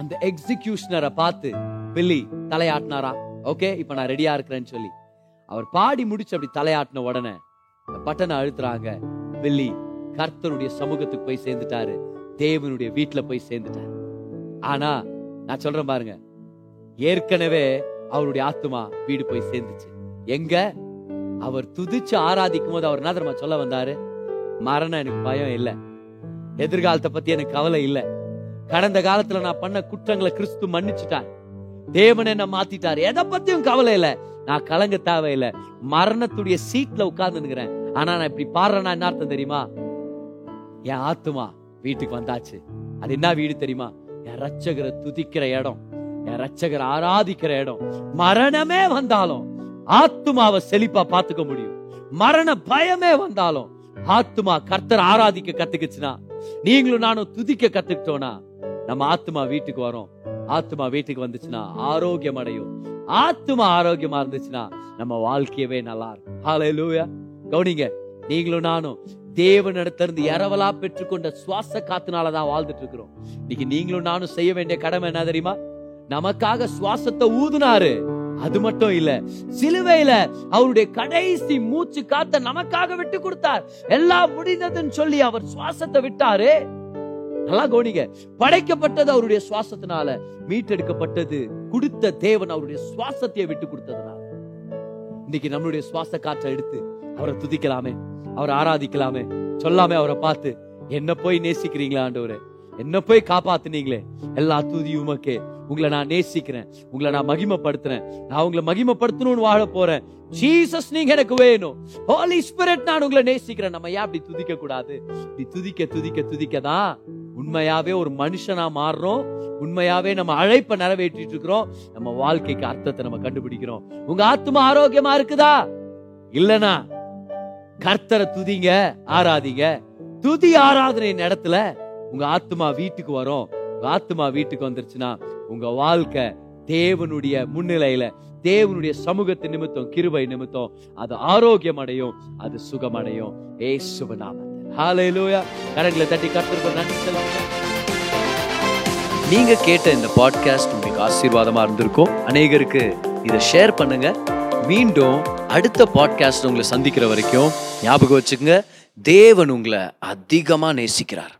அந்த எக்ஸிகியூஷனரை பார்த்து பில்லி தலையாட்டினாரா. ஓகே, இப்ப நான் ரெடியா இருக்கிறேன்னு சொல்லி அவர் பாடி முடிச்சு அப்படி தலையாட்டின உடனே பட்டனை அழுத்துறாங்க. பில்லி கர்த்தருடைய சமூகத்துக்கு போய் சேர்ந்துட்டாரு, தேவனுடைய வீட்டுல போய் சேர்ந்துட்டாரு. ஆனா நான் சொல்றேன் பாருங்க, ஏற்கனவே அவருடைய ஆத்துமா வீடு போய் சேர்ந்துச்சு. எங்க அவர் துதிச்சு ஆராதிக்கும் போது அவர் நாதர்மா சொல்ல வந்தாரு, மரணம் எனக்கு பயம் இல்லை, எதிர்காலத்தை பத்தி எனக்கு கவலை இல்லை, கடந்த காலத்துல நான் பண்ண குற்றங்களை கிறிஸ்து மன்னிச்சுட்டார், தேவன் என்ன மாத்திட்டாரு, எதை பத்தியும் கவலை இல்லை, நான் கலங்க தேவையில்ல, மரணத்துடைய சீட்ல உட்கார்ந்துங்கிறேன். ஆனா நான் இப்படி பாடுறேன்னா என்ன அர்த்தம் தெரியுமா, என் ஆத்துமா வீட்டுக்கு வந்தாச்சு. அது என்ன வீடு தெரியுமா, என் ரட்சகரை துதிக்கிற இடம், என் ரட்சகரை ஆராதிக்கிற இடம். மரணமே வந்தாலும் ஆத்துமாவை செழிப்பா பாத்துக்க முடியும். மரண பயமே வந்தாலும் ஆத்துமா கர்த்தர் ஆராதிக்க கத்துக்குச்சுன்னா, நீங்களும் நானும் துதிக்க கத்துக்கிட்டோம்னா நம்ம ஆத்துமா வீட்டுக்கு வரோம். ஆத்துமா வீட்டுக்கு வந்துச்சுன்னா ஆரோக்கியம் அடையும். ஆத்துமா ஆரோக்கியமா இருந்துச்சுன்னா நம்ம வாழ்க்கையவே நல்லா இருக்கும். ஹல்லேலூயா. கவனிங்க, நீங்களும் நானும் தேவனிடத்திலிருந்து இரவலா பெற்றுக்கொண்ட சுவாச காத்துனாலதான் வாழ்ந்துட்டு இருக்கிறோம். இன்னைக்கு நீங்களும் நானும் செய்ய வேண்டிய கடமை என்ன தெரியுமா, நமக்காக சுவாசத்தை ஊதுனாரு, அது மட்டும் இல்ல சிலுவையில அவருடைய கடைசி மூச்சு காத்த நமக்காக விட்டு கொடுத்தார். எல்லாம் முடிந்ததுன்னு சொல்லி அவர் சுவாசத்தை விட்டாரு. நல்லா கவனிங்க, படைக்கப்பட்டது அவருடைய சுவாசத்தினால, மீட்டெடுக்கப்பட்டது கொடுத்த தேவன் அவருடைய சுவாசத்தை விட்டு கொடுத்ததுனால. இன்னைக்கு நம்மளுடைய சுவாச காற்றை எடுத்து அவரை துதிக்கலாமே, அவரை ஆராதிக்கலாமே, சொல்லாமே அவரை பார்த்து, என்ன போய் நேசிக்கிறீங்களா ஆண்டவரே, என்ன போய் காப்பாத்துனீங்களே, எல்லா தூதியும் உமக்கே, உங்களை நான் நேசிக்கிறேன், உங்களை நான் மகிமைப்படுத்துறேன், நான் உங்களை மகிமைப்படுத்தணும்னு வாழ போறேன். ஜீசஸ் நீங்க எனக்கு வேணும், ஹோலி ஸ்பிரிட் நான் உங்களை நேசிக்கிறேன். நம்ம ஏன் அப்படி துதிக்க கூடாது? இப்படி துதிக்க துதிக்க துதிக்கதான் உண்மையாவே ஒரு மனுஷனா மாறுறோம், உண்மையாவே நம்ம அழைப்பை நிறைவேற்றிட்டு இருக்கிறோம், நம்ம வாழ்க்கைக்கு அர்த்தத்தை நம்ம கண்டுபிடிக்கிறோம். உங்க ஆத்மா ஆரோக்கியமா இருக்குதா இல்லனா கர்த்தரை துதிங்க, ஆராதிங்க. துதி ஆராதனை இடத்துல உங்க ஆத்மா வீட்டுக்கு வரும். உங்க ஆத்மா வீட்டுக்கு வந்துருச்சுன்னா உங்க வாழ்க்கை தேவனுடைய முன்னிலையில தேவனுடைய சமூகத்தின் நிமித்தம் கிருபை நிமித்தம் அது ஆரோக்கியம் அடையும், அது சுகமடையும். இயேசுவின் நாமத்தில் ஹல்லேலூயா. கரங்களை தட்டி கர்த்தருக்கு நன்றி சொல்லுங்க. நீங்க கேட்ட இந்த பாட்காஸ்ட் உங்களுக்கு ஆசீர்வாதமா இருந்திருக்கும். அநேகருக்கு இதை ஷேர் பண்ணுங்க. மீண்டும் அடுத்த பாட்காஸ்ட் உங்களை சந்திக்கிற வரைக்கும் ஞாபகம் வச்சுக்கோங்க, தேவன் உங்களை அதிகமா நேசிக்கிறார்.